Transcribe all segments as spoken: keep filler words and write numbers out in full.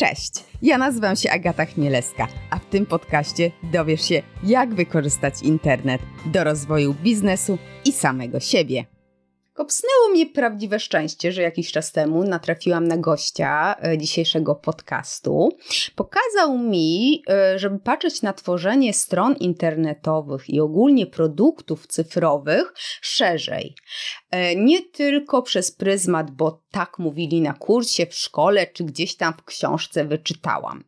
Cześć, ja nazywam się Agata Chmielewska, a w tym podcaście dowiesz się, jak wykorzystać internet do rozwoju biznesu i samego siebie. Kopsnęło mnie prawdziwe szczęście, że jakiś czas temu natrafiłam na gościa dzisiejszego podcastu. Pokazał mi, żeby patrzeć na tworzenie stron internetowych i ogólnie produktów cyfrowych szerzej. Nie tylko przez pryzmat, bo tak mówili na kursie, w szkole czy gdzieś tam w książce wyczytałam.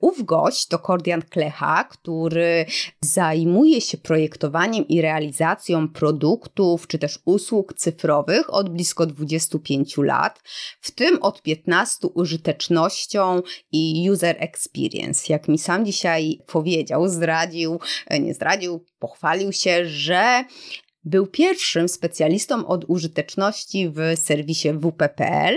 Ów gość to Kordian Klecha, który zajmuje się projektowaniem i realizacją produktów czy też usług cyfrowych od blisko dwudziestu pięciu lat, w tym od piętnastu użytecznością i user experience. Jak mi sam dzisiaj powiedział, zdradził, nie zdradził, pochwalił się, że był pierwszym specjalistą od użyteczności w serwisie W P kropka P L,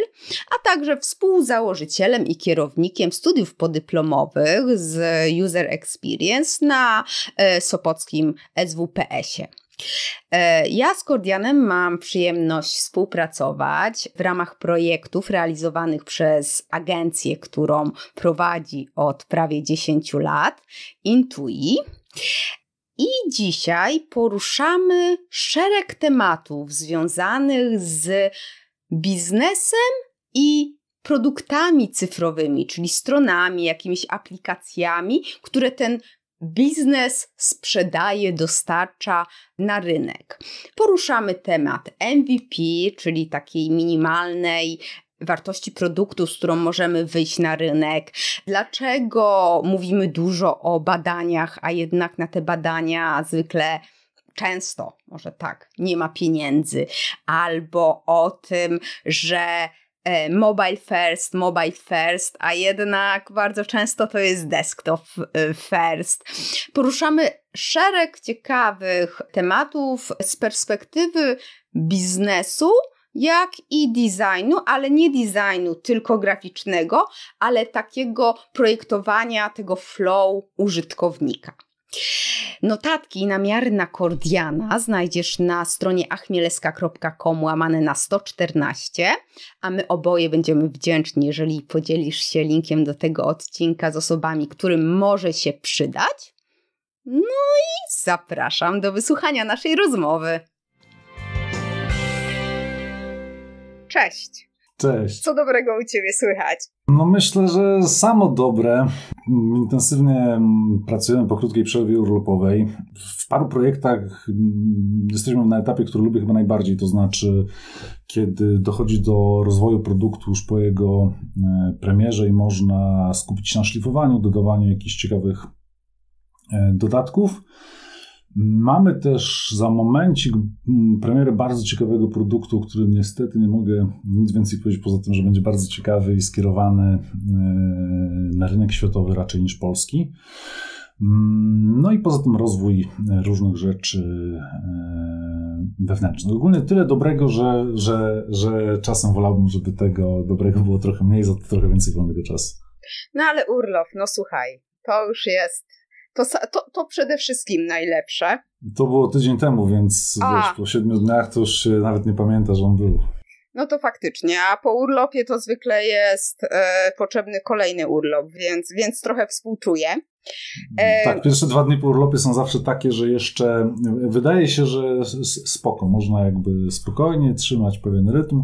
a także współzałożycielem i kierownikiem studiów podyplomowych z User Experience na sopockim S W P S ie. Ja z Kordianem mam przyjemność współpracować w ramach projektów realizowanych przez agencję, którą prowadzi od prawie dziesięciu lat, in plus ui. I dzisiaj poruszamy szereg tematów związanych z biznesem i produktami cyfrowymi, czyli stronami, jakimiś aplikacjami, które ten biznes sprzedaje, dostarcza na rynek. Poruszamy temat M V P, czyli takiej minimalnej wartości produktu, z którą możemy wyjść na rynek. Dlaczego mówimy dużo o badaniach, a jednak na te badania zwykle często, może tak, nie ma pieniędzy. Albo o tym, że mobile first, mobile first, a jednak bardzo często to jest desktop first. Poruszamy szereg ciekawych tematów z perspektywy biznesu, jak i designu, ale nie designu tylko graficznego, ale takiego projektowania tego flow użytkownika. Notatki i namiary na Kordiana znajdziesz na stronie achmielewska kropka com łamane na sto czternaście, a my oboje będziemy wdzięczni, jeżeli podzielisz się linkiem do tego odcinka z osobami, którym może się przydać. No i zapraszam do wysłuchania naszej rozmowy. Cześć. Cześć. Co dobrego u Ciebie słychać? No myślę, że samo dobre. Intensywnie pracujemy po krótkiej przerwie urlopowej. W paru projektach jesteśmy na etapie, który lubię chyba najbardziej, to znaczy kiedy dochodzi do rozwoju produktu już po jego premierze i można skupić się na szlifowaniu, dodawaniu jakichś ciekawych dodatków. Mamy też za momencik premierę bardzo ciekawego produktu, o którym niestety nie mogę nic więcej powiedzieć poza tym, że będzie bardzo ciekawy i skierowany na rynek światowy raczej niż polski. No i poza tym rozwój różnych rzeczy wewnętrznych. Ogólnie tyle dobrego, że, że, że czasem wolałbym, żeby tego dobrego było trochę mniej, za to trochę więcej wolnego czasu. No ale urlop, no słuchaj, to już jest... To, to, to przede wszystkim najlepsze. To było tydzień temu, więc wiesz, po siedmiu dniach to już nawet nie pamięta, że on był. No to faktycznie, a po urlopie to zwykle jest e, potrzebny kolejny urlop, więc, więc trochę współczuję. E, tak, pierwsze dwa dni po urlopie są zawsze takie, że jeszcze wydaje się, że spoko, można jakby spokojnie trzymać pewien rytm.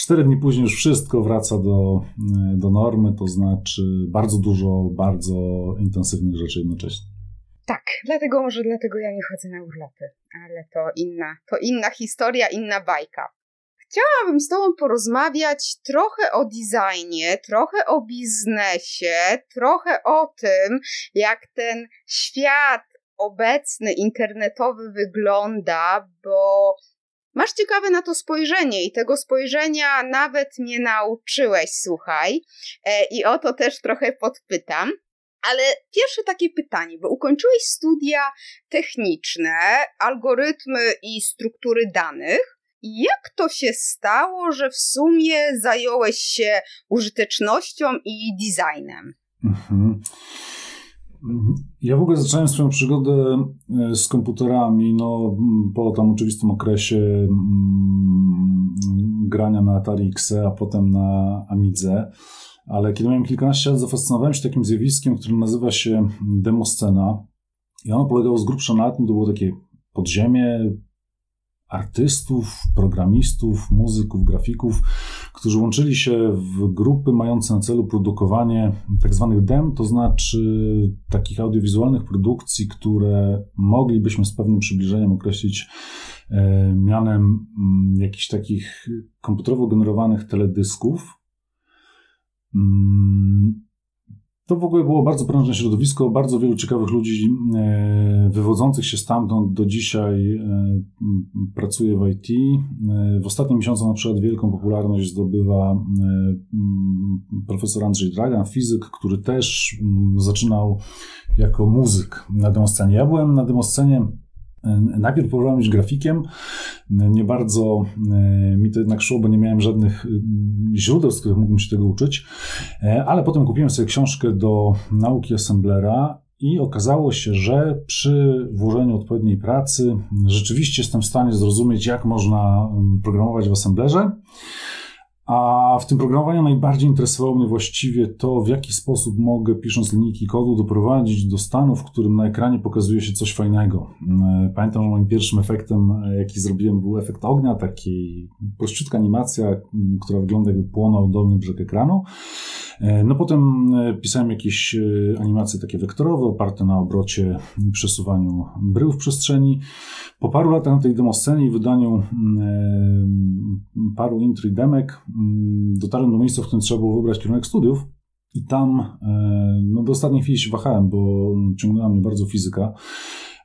Cztery dni później już wszystko wraca do, do normy, to znaczy bardzo dużo, bardzo intensywnych rzeczy jednocześnie. Tak, dlatego może dlatego ja nie chodzę na urlopy, ale to inna, to inna historia, inna bajka. Chciałabym z Tobą porozmawiać trochę o designie, trochę o biznesie, trochę o tym, jak ten świat obecny, internetowy wygląda, bo masz ciekawe na to spojrzenie i tego spojrzenia nawet nie nauczyłeś, słuchaj, i o to też trochę podpytam. Ale pierwsze takie pytanie, bo ukończyłeś studia techniczne, algorytmy i struktury danych. Jak to się stało, że w sumie zająłeś się użytecznością i designem? Mhm. Ja w ogóle zacząłem swoją przygodę z komputerami, no po tam oczywistym okresie grania na Atari X, a potem na Amidze. ale kiedy miałem kilkanaście lat, zafascynowałem się takim zjawiskiem, które nazywa się demoscena. I ono polegało z grubsza na tym, to było takie podziemie artystów, programistów, muzyków, grafików, którzy łączyli się w grupy mające na celu produkowanie tak zwanych dem, to znaczy takich audiowizualnych produkcji, które moglibyśmy z pewnym przybliżeniem określić mianem jakichś takich komputerowo generowanych teledysków. To w ogóle było bardzo prężne środowisko, bardzo wielu ciekawych ludzi wywodzących się stamtąd do dzisiaj pracuje w I T. W ostatnim miesiącu na przykład wielką popularność zdobywa profesor Andrzej Dragan, fizyk, który też zaczynał jako muzyk na demoscenie. Ja byłem na demoscenie, najpierw próbowałem być grafikiem, nie bardzo mi to jednak szło, bo nie miałem żadnych źródeł, z których mógłbym się tego uczyć, ale potem kupiłem sobie książkę do nauki assemblera i okazało się, że przy włożeniu odpowiedniej pracy rzeczywiście jestem w stanie zrozumieć, jak można programować w assemblerze. A w tym programowaniu najbardziej interesowało mnie właściwie to, w jaki sposób mogę, pisząc linijki kodu, doprowadzić do stanu, w którym na ekranie pokazuje się coś fajnego. Pamiętam, że moim pierwszym efektem, jaki zrobiłem, był efekt ognia, taki prościutka animacja, która wygląda, jakby płonął dolny brzeg ekranu. No potem pisałem jakieś animacje takie wektorowe, oparte na obrocie i przesuwaniu brył w przestrzeni. Po paru latach na tej demoscenie i wydaniu paru intry demek dotarłem do miejsca, w którym trzeba było wybrać kierunek studiów i tam no, do ostatniej chwili się wahałem, bo ciągnęła mnie bardzo fizyka,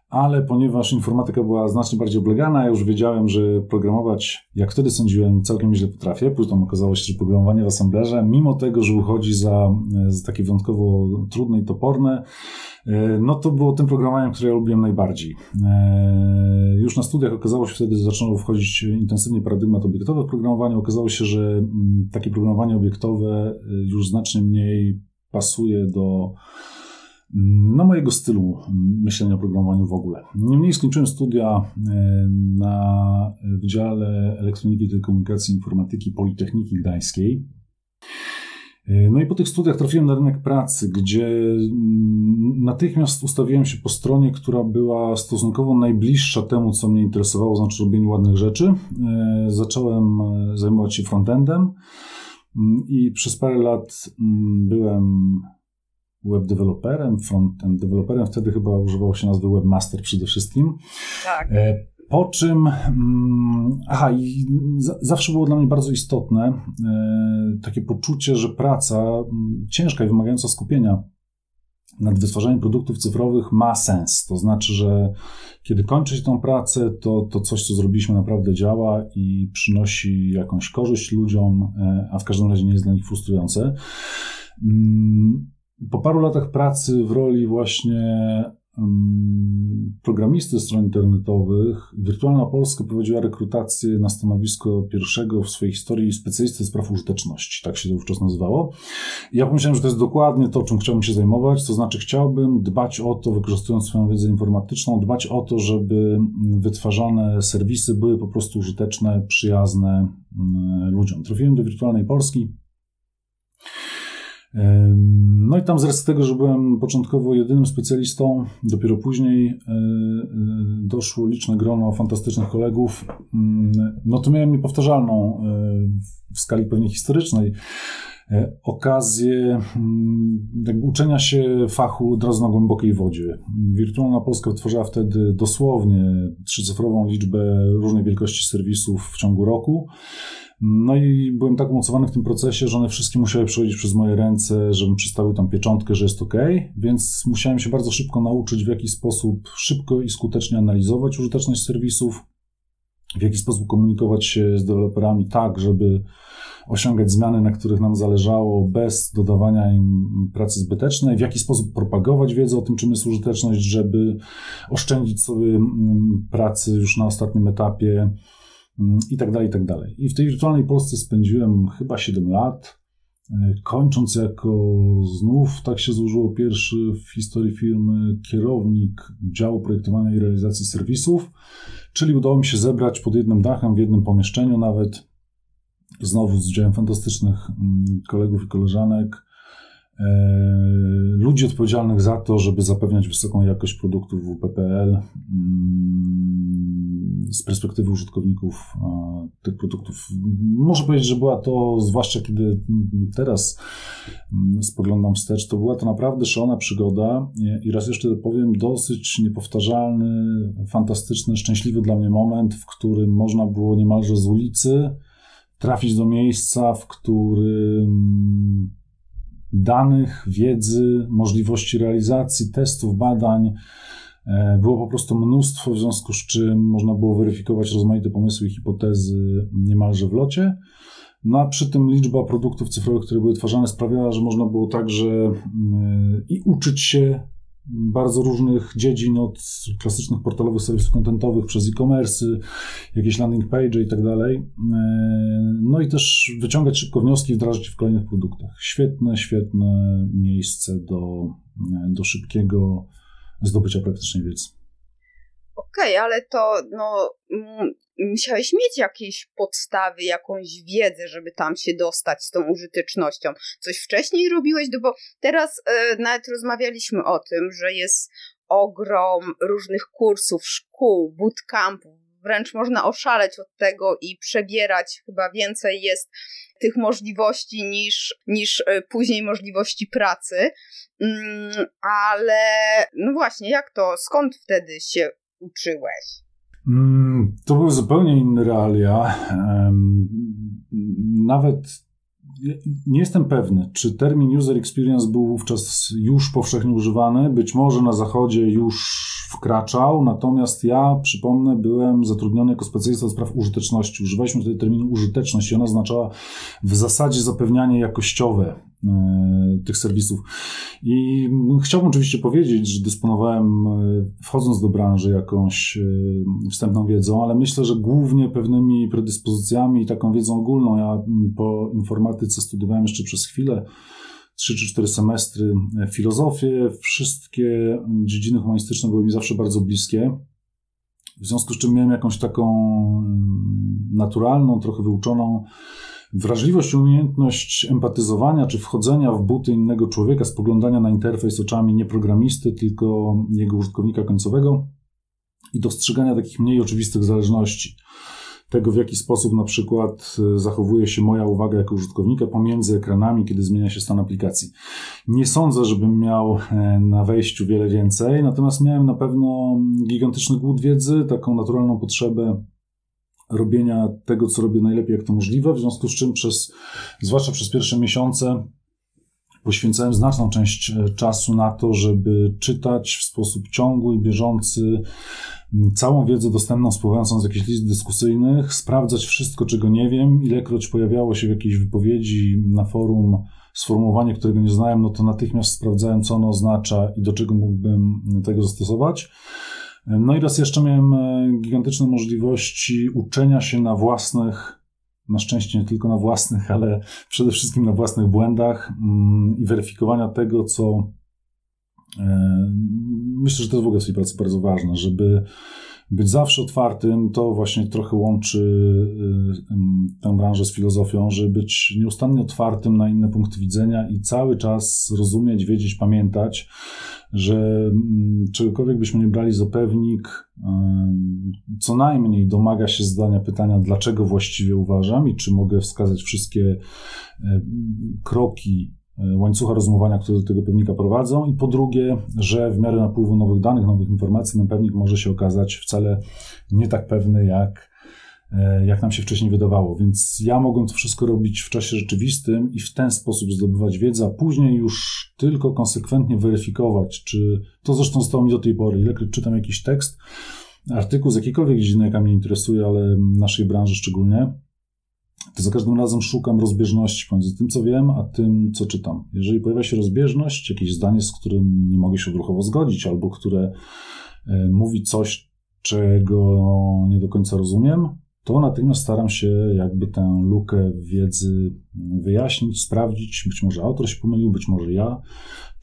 ale ponieważ informatyka była znacznie bardziej oblegana, ja już wiedziałem, że programować, jak wtedy sądziłem, całkiem nieźle potrafię. Później okazało się, że programowanie w assemblerze, mimo tego, że uchodzi za, za takie wyjątkowo trudne i toporne, no to było tym programowaniem, które ja lubiłem najbardziej. Już na studiach okazało się wtedy, że zaczęło wchodzić intensywnie paradygmat obiektowy w programowaniu. Okazało się, że takie programowanie obiektowe już znacznie mniej pasuje do no mojego stylu myślenia o programowaniu w ogóle. Niemniej skończyłem studia na Wydziale Elektroniki, Telekomunikacji i Informatyki Politechniki Gdańskiej. No i po tych studiach trafiłem na rynek pracy, gdzie natychmiast ustawiłem się po stronie, która była stosunkowo najbliższa temu, co mnie interesowało, znaczy robienie ładnych rzeczy. Zacząłem zajmować się frontendem i przez parę lat byłem web deweloperem, front-end deweloperem, wtedy chyba używało się nazwy webmaster przede wszystkim. Tak. Po czym, aha, i z- zawsze było dla mnie bardzo istotne takie poczucie, że praca ciężka i wymagająca skupienia nad wytwarzaniem produktów cyfrowych ma sens. To znaczy, że kiedy kończy się tą pracę, to, to coś, co zrobiliśmy, naprawdę działa i przynosi jakąś korzyść ludziom, a w każdym razie nie jest dla nich frustrujące. Po paru latach pracy w roli właśnie programisty stron internetowych Wirtualna Polska prowadziła rekrutację na stanowisko pierwszego w swojej historii specjalisty spraw użyteczności, tak się to wówczas nazywało. I ja pomyślałem, że to jest dokładnie to, czym chciałbym się zajmować, to znaczy chciałbym dbać o to, wykorzystując swoją wiedzę informatyczną, dbać o to, żeby wytwarzane serwisy były po prostu użyteczne, przyjazne ludziom. Trafiłem do Wirtualnej Polski. No i tam z racji tego, że byłem początkowo jedynym specjalistą, dopiero później doszło liczne grono fantastycznych kolegów, no to miałem niepowtarzalną w skali pewnie historycznej okazję jakby uczenia się fachu od razu na głębokiej wodzie. Wirtualna Polska wytwarzała wtedy dosłownie trzycyfrową liczbę różnej wielkości serwisów w ciągu roku. No i byłem tak umocowany w tym procesie, że one wszystkie musiały przechodzić przez moje ręce, żebym przystawił tam pieczątkę, że jest ok, więc musiałem się bardzo szybko nauczyć, w jaki sposób szybko i skutecznie analizować użyteczność serwisów, w jaki sposób komunikować się z deweloperami tak, żeby osiągać zmiany, na których nam zależało, bez dodawania im pracy zbytecznej, w jaki sposób propagować wiedzę o tym, czym jest użyteczność, żeby oszczędzić sobie pracy już na ostatnim etapie, i tak dalej, i tak dalej. I w tej Wirtualnej Polsce spędziłem chyba siedem lat, kończąc jako, znów tak się złożyło, pierwszy w historii firmy kierownik działu projektowania i realizacji serwisów, czyli udało mi się zebrać pod jednym dachem, w jednym pomieszczeniu nawet znowu z udziałem fantastycznych kolegów i koleżanek, ludzi odpowiedzialnych za to, żeby zapewniać wysoką jakość produktów W P kropka P L. Z perspektywy użytkowników tych produktów muszę powiedzieć, że była to, zwłaszcza kiedy teraz spoglądam wstecz, to była to naprawdę szalona przygoda i raz jeszcze powiem, dosyć niepowtarzalny, fantastyczny, szczęśliwy dla mnie moment, w którym można było niemalże z ulicy trafić do miejsca, w którym danych, wiedzy, możliwości realizacji, testów, badań było po prostu mnóstwo, w związku z czym można było weryfikować rozmaite pomysły i hipotezy niemalże w locie. No a przy tym liczba produktów cyfrowych, które były wytwarzane, sprawiała, że można było także i uczyć się bardzo różnych dziedzin, od klasycznych portalowych serwisów kontentowych przez e-commerce, jakieś landing page i tak dalej. No i też wyciągać szybko wnioski i wdrażać w kolejnych produktach. Świetne, świetne miejsce do, do szybkiego zdobycia praktycznej wiedzy. Okej, okay, ale to no, musiałeś mieć jakieś podstawy, jakąś wiedzę, żeby tam się dostać z tą użytecznością. Coś wcześniej robiłeś, no bo teraz y, nawet rozmawialiśmy o tym, że jest ogrom różnych kursów, szkół, bootcampów, wręcz można oszaleć od tego i przebierać, chyba więcej jest tych możliwości niż, niż później możliwości pracy, mm, ale no właśnie, jak to, skąd wtedy się uczyłeś? Mm, to były zupełnie inne realia. Nawet nie jestem pewny, czy termin user experience był wówczas już powszechnie używany, być może na zachodzie już wkraczał, natomiast ja, przypomnę, byłem zatrudniony jako specjalista do spraw użyteczności. Używaliśmy wtedy terminu użyteczność i ona oznaczała w zasadzie zapewnianie jakościowe tych serwisów. I chciałbym oczywiście powiedzieć, że dysponowałem, wchodząc do branży, jakąś wstępną wiedzą, ale myślę, że głównie pewnymi predyspozycjami i taką wiedzą ogólną. Ja po informatyce studiowałem jeszcze przez chwilę, trzy czy cztery semestry, filozofię. Wszystkie dziedziny humanistyczne były mi zawsze bardzo bliskie. W związku z czym miałem jakąś taką naturalną, trochę wyuczoną wrażliwość, umiejętność empatyzowania czy wchodzenia w buty innego człowieka, spoglądania na interfejs oczami nie programisty, tylko jego użytkownika końcowego i dostrzegania takich mniej oczywistych zależności. Tego, w jaki sposób na przykład zachowuje się moja uwaga jako użytkownika pomiędzy ekranami, kiedy zmienia się stan aplikacji. Nie sądzę, żebym miał na wejściu wiele więcej, natomiast miałem na pewno gigantyczny głód wiedzy, taką naturalną potrzebę robienia tego, co robię najlepiej, jak to możliwe, w związku z czym przez, zwłaszcza przez pierwsze miesiące, poświęcałem znaczną część czasu na to, żeby czytać w sposób ciągły i bieżący całą wiedzę dostępną, spływającą z jakichś list dyskusyjnych, sprawdzać wszystko, czego nie wiem, ilekroć pojawiało się w jakiejś wypowiedzi na forum sformułowanie, którego nie znałem, no to natychmiast sprawdzałem, co ono oznacza i do czego mógłbym tego zastosować. No i raz jeszcze miałem gigantyczne możliwości uczenia się na własnych, na szczęście nie tylko na własnych, ale przede wszystkim na własnych błędach i weryfikowania tego, co myślę, że to jest w ogóle w tej pracy bardzo ważne, żeby być zawsze otwartym. To właśnie trochę łączy tę branżę z filozofią, żeby być nieustannie otwartym na inne punkty widzenia i cały czas rozumieć, wiedzieć, pamiętać, że czegokolwiek byśmy nie brali za pewnik, co najmniej domaga się zadania pytania, dlaczego właściwie uważam i czy mogę wskazać wszystkie kroki łańcucha rozumowania, które do tego pewnika prowadzą, i po drugie, że w miarę napływu nowych danych, nowych informacji, ten pewnik może się okazać wcale nie tak pewny, jak, jak nam się wcześniej wydawało. Więc ja mogłem to wszystko robić w czasie rzeczywistym i w ten sposób zdobywać wiedzę, a później już tylko konsekwentnie weryfikować, czy to zresztą zostało mi do tej pory. Ilekroć czytam jakiś tekst, artykuł z jakiejkolwiek dziedziny, jaka mnie interesuje, ale naszej branży szczególnie, to za każdym razem szukam rozbieżności pomiędzy tym, co wiem, a tym, co czytam. Jeżeli pojawia się rozbieżność, jakieś zdanie, z którym nie mogę się odruchowo zgodzić, albo które mówi coś, czego nie do końca rozumiem, to natychmiast staram się jakby tę lukę wiedzy wyjaśnić, sprawdzić. Być może autor się pomylił, być może ja,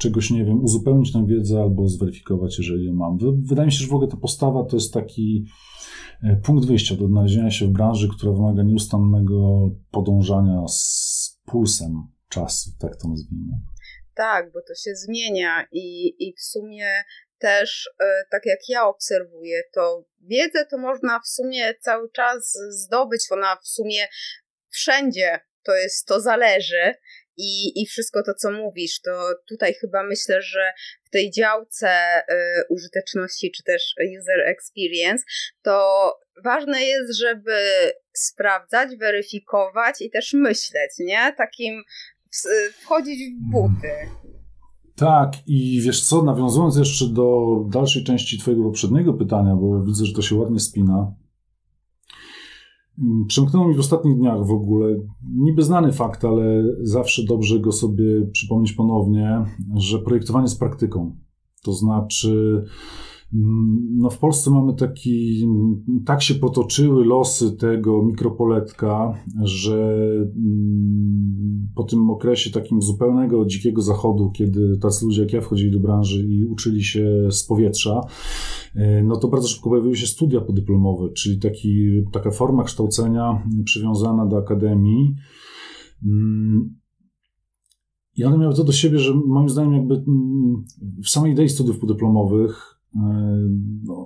czegoś, nie wiem, uzupełnić tę wiedzę albo zweryfikować, jeżeli ją mam. Wydaje mi się, że w ogóle ta postawa to jest taki punkt wyjścia do odnalezienia się w branży, która wymaga nieustannego podążania z pulsem czasu, tak to nazwijmy. Tak, bo to się zmienia i, i w sumie też, tak jak ja obserwuję, to wiedzę to można w sumie cały czas zdobyć, ona w sumie wszędzie to jest, to zależy. I, i wszystko to, co mówisz, to tutaj chyba myślę, że w tej działce y, użyteczności czy też user experience to ważne jest, żeby sprawdzać, weryfikować i też myśleć, nie? Takim wchodzić w buty. Tak, i wiesz co, nawiązując jeszcze do dalszej części twojego poprzedniego pytania, bo widzę, że to się ładnie spina. Przemknęło mi w ostatnich dniach w ogóle niby znany fakt, ale zawsze dobrze go sobie przypomnieć ponownie, że projektowanie jest praktyką. To znaczy, no w Polsce mamy taki, tak się potoczyły losy tego mikropoletka, że po tym okresie takim zupełnego dzikiego zachodu, kiedy tacy ludzie jak ja wchodzili do branży i uczyli się z powietrza, no to bardzo szybko pojawiły się studia podyplomowe, czyli taki, taka forma kształcenia przywiązana do akademii. I one miały to do siebie, że moim zdaniem jakby w samej idei studiów podyplomowych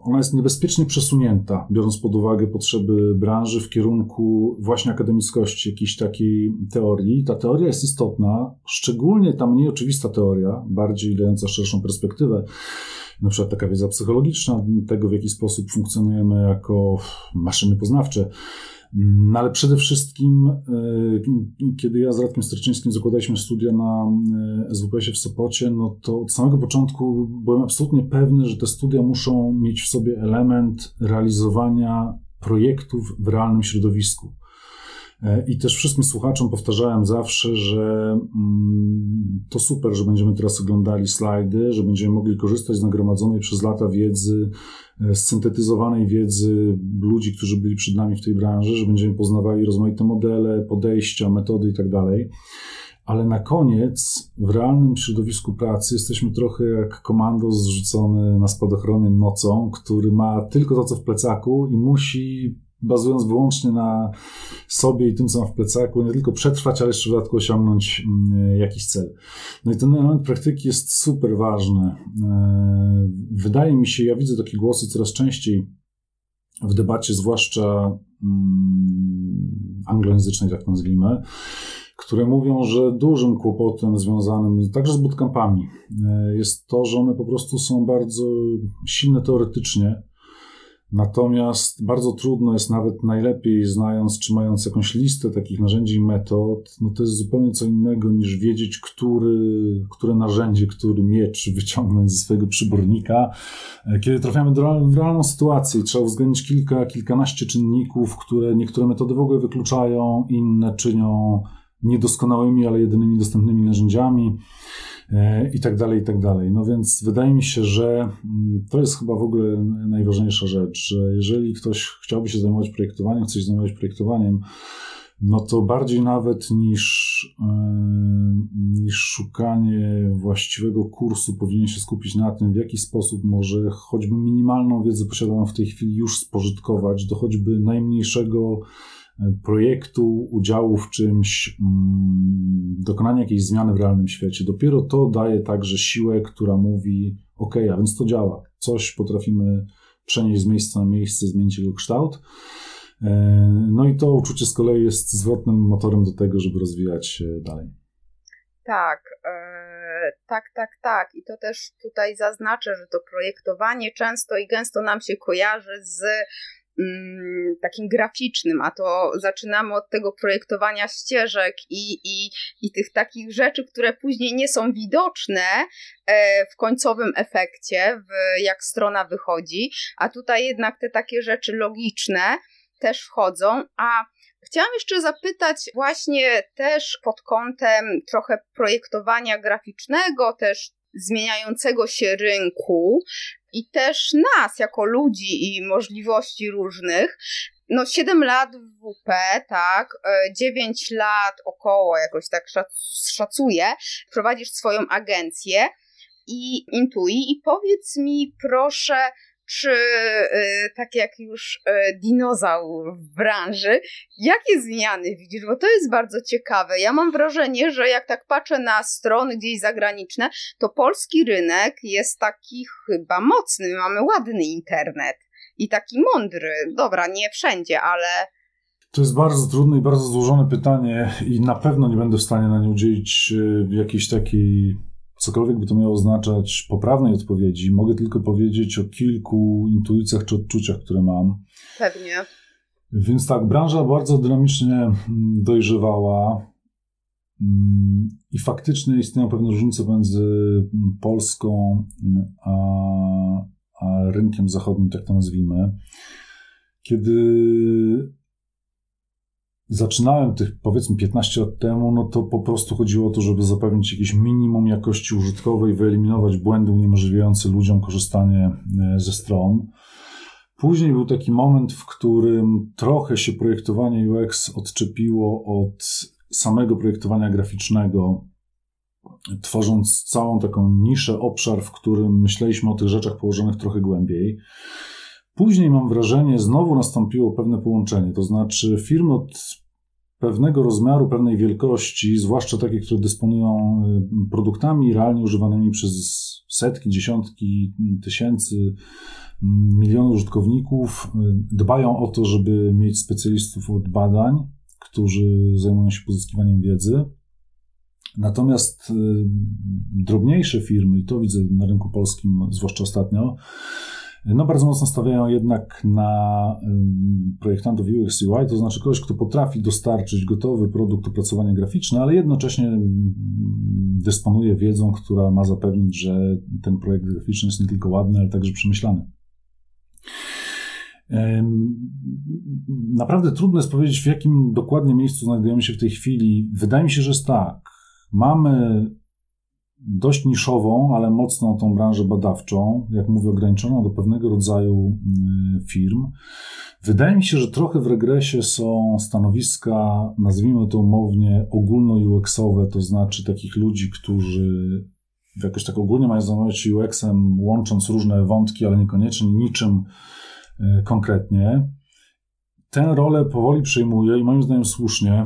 ona jest niebezpiecznie przesunięta, biorąc pod uwagę potrzeby branży w kierunku właśnie akademickości, jakiejś takiej teorii. Ta teoria jest istotna, szczególnie ta mniej oczywista teoria, bardziej dająca szerszą perspektywę, na przykład taka wiedza psychologiczna, tego w jaki sposób funkcjonujemy jako maszyny poznawcze. No ale przede wszystkim, kiedy ja z Radkiem Starczyńskim zakładaliśmy studia na S W P S-ie w Sopocie, no to od samego początku byłem absolutnie pewny, że te studia muszą mieć w sobie element realizowania projektów w realnym środowisku. I też wszystkim słuchaczom powtarzałem zawsze, że to super, że będziemy teraz oglądali slajdy, że będziemy mogli korzystać z nagromadzonej przez lata wiedzy, syntetyzowanej wiedzy ludzi, którzy byli przed nami w tej branży, że będziemy poznawali rozmaite modele, podejścia, metody i tak dalej. Ale na koniec w realnym środowisku pracy jesteśmy trochę jak komandos zrzucony na spadochronie nocą, który ma tylko to, co w plecaku i musi, bazując wyłącznie na sobie i tym, co mam w plecaku, nie tylko przetrwać, ale jeszcze w dodatku osiągnąć jakiś cel. No i ten element praktyki jest super ważny. Wydaje mi się, ja widzę takie głosy coraz częściej w debacie, zwłaszcza anglojęzycznej, tak nazwijmy, które mówią, że dużym kłopotem związanym także z bootcampami jest to, że one po prostu są bardzo silne teoretycznie. Natomiast bardzo trudno jest, nawet najlepiej znając czy mając jakąś listę takich narzędzi i metod, no to jest zupełnie co innego niż wiedzieć, który, które narzędzie, który miecz wyciągnąć ze swojego przybornika. Kiedy trafiamy do, w realną sytuację, trzeba uwzględnić kilka, kilkanaście czynników, które niektóre metody w ogóle wykluczają, inne czynią niedoskonałymi, ale jedynymi dostępnymi narzędziami i tak dalej, i tak dalej. No więc wydaje mi się, że to jest chyba w ogóle najważniejsza rzecz, że jeżeli ktoś chciałby się zajmować projektowaniem, chce się zajmować projektowaniem, no to bardziej nawet niż, yy, niż szukanie właściwego kursu powinien się skupić na tym, w jaki sposób może choćby minimalną wiedzę posiadaną w tej chwili już spożytkować do choćby najmniejszego projektu, udziału w czymś, dokonania jakiejś zmiany w realnym świecie. Dopiero to daje także siłę, która mówi, ok, a więc to działa. Coś potrafimy przenieść z miejsca na miejsce, zmienić jego kształt. No i to uczucie z kolei jest zwrotnym motorem do tego, żeby rozwijać się dalej. Tak, tak, tak, tak. I to też tutaj zaznaczę, że to projektowanie często i gęsto nam się kojarzy z takim graficznym, a to zaczynamy od tego projektowania ścieżek i, i, i tych takich rzeczy, które później nie są widoczne w końcowym efekcie, w jak strona wychodzi, a tutaj jednak te takie rzeczy logiczne też wchodzą, a chciałam jeszcze zapytać właśnie też pod kątem trochę projektowania graficznego, też zmieniającego się rynku i też nas jako ludzi i możliwości różnych. No siedem lat w W P, tak, dziewięć lat około, jakoś tak szacuję, prowadzisz swoją agencję. i in plus ui i powiedz mi proszę, czy tak jak już dinozaur w branży, jakie zmiany widzisz? Bo to jest bardzo ciekawe. Ja mam wrażenie, że jak tak patrzę na strony gdzieś zagraniczne, to polski rynek jest taki chyba mocny. Mamy ładny internet i taki mądry. Dobra, nie wszędzie, ale... To jest bardzo trudne i bardzo złożone pytanie i na pewno nie będę w stanie na nie udzielić jakiejś takiej... Cokolwiek by to miało oznaczać poprawnej odpowiedzi, mogę tylko powiedzieć o kilku intuicjach czy odczuciach, które mam. Pewnie. Więc tak, branża bardzo dynamicznie dojrzewała i faktycznie istnieją pewne różnice między Polską a, a rynkiem zachodnim, tak to nazwijmy. Kiedy zaczynałem tych powiedzmy piętnaście lat temu, no to po prostu chodziło o to, żeby zapewnić jakieś minimum jakości użytkowej, wyeliminować błędy uniemożliwiające ludziom korzystanie ze stron. Później był taki moment, w którym trochę się projektowanie U X odczepiło od samego projektowania graficznego, tworząc całą taką niszę, obszar, w którym myśleliśmy o tych rzeczach położonych trochę głębiej. Później mam wrażenie, znowu nastąpiło pewne połączenie, to znaczy firmy od pewnego rozmiaru, pewnej wielkości, zwłaszcza takie, które dysponują produktami realnie używanymi przez setki, dziesiątki tysięcy, miliony użytkowników, dbają o to, żeby mieć specjalistów od badań, którzy zajmują się pozyskiwaniem wiedzy. Natomiast drobniejsze firmy, i to widzę na rynku polskim, zwłaszcza ostatnio, no bardzo mocno stawiają jednak na projektantów U X U I, to znaczy kogoś, kto potrafi dostarczyć gotowy produkt, opracowanie graficzne, ale jednocześnie dysponuje wiedzą, która ma zapewnić, że ten projekt graficzny jest nie tylko ładny, ale także przemyślany. Naprawdę trudno jest powiedzieć, w jakim dokładnie miejscu znajdujemy się w tej chwili. Wydaje mi się, że jest tak. Mamy dość niszową, ale mocną tą branżę badawczą, jak mówię, ograniczoną do pewnego rodzaju firm. Wydaje mi się, że trochę w regresie są stanowiska, nazwijmy to umownie, ogólno-U X-owe, to znaczy takich ludzi, którzy jakoś tak ogólnie mają zajmować się U X-em, łącząc różne wątki, ale niekoniecznie niczym konkretnie. Tę rolę powoli przejmuje i moim zdaniem słusznie,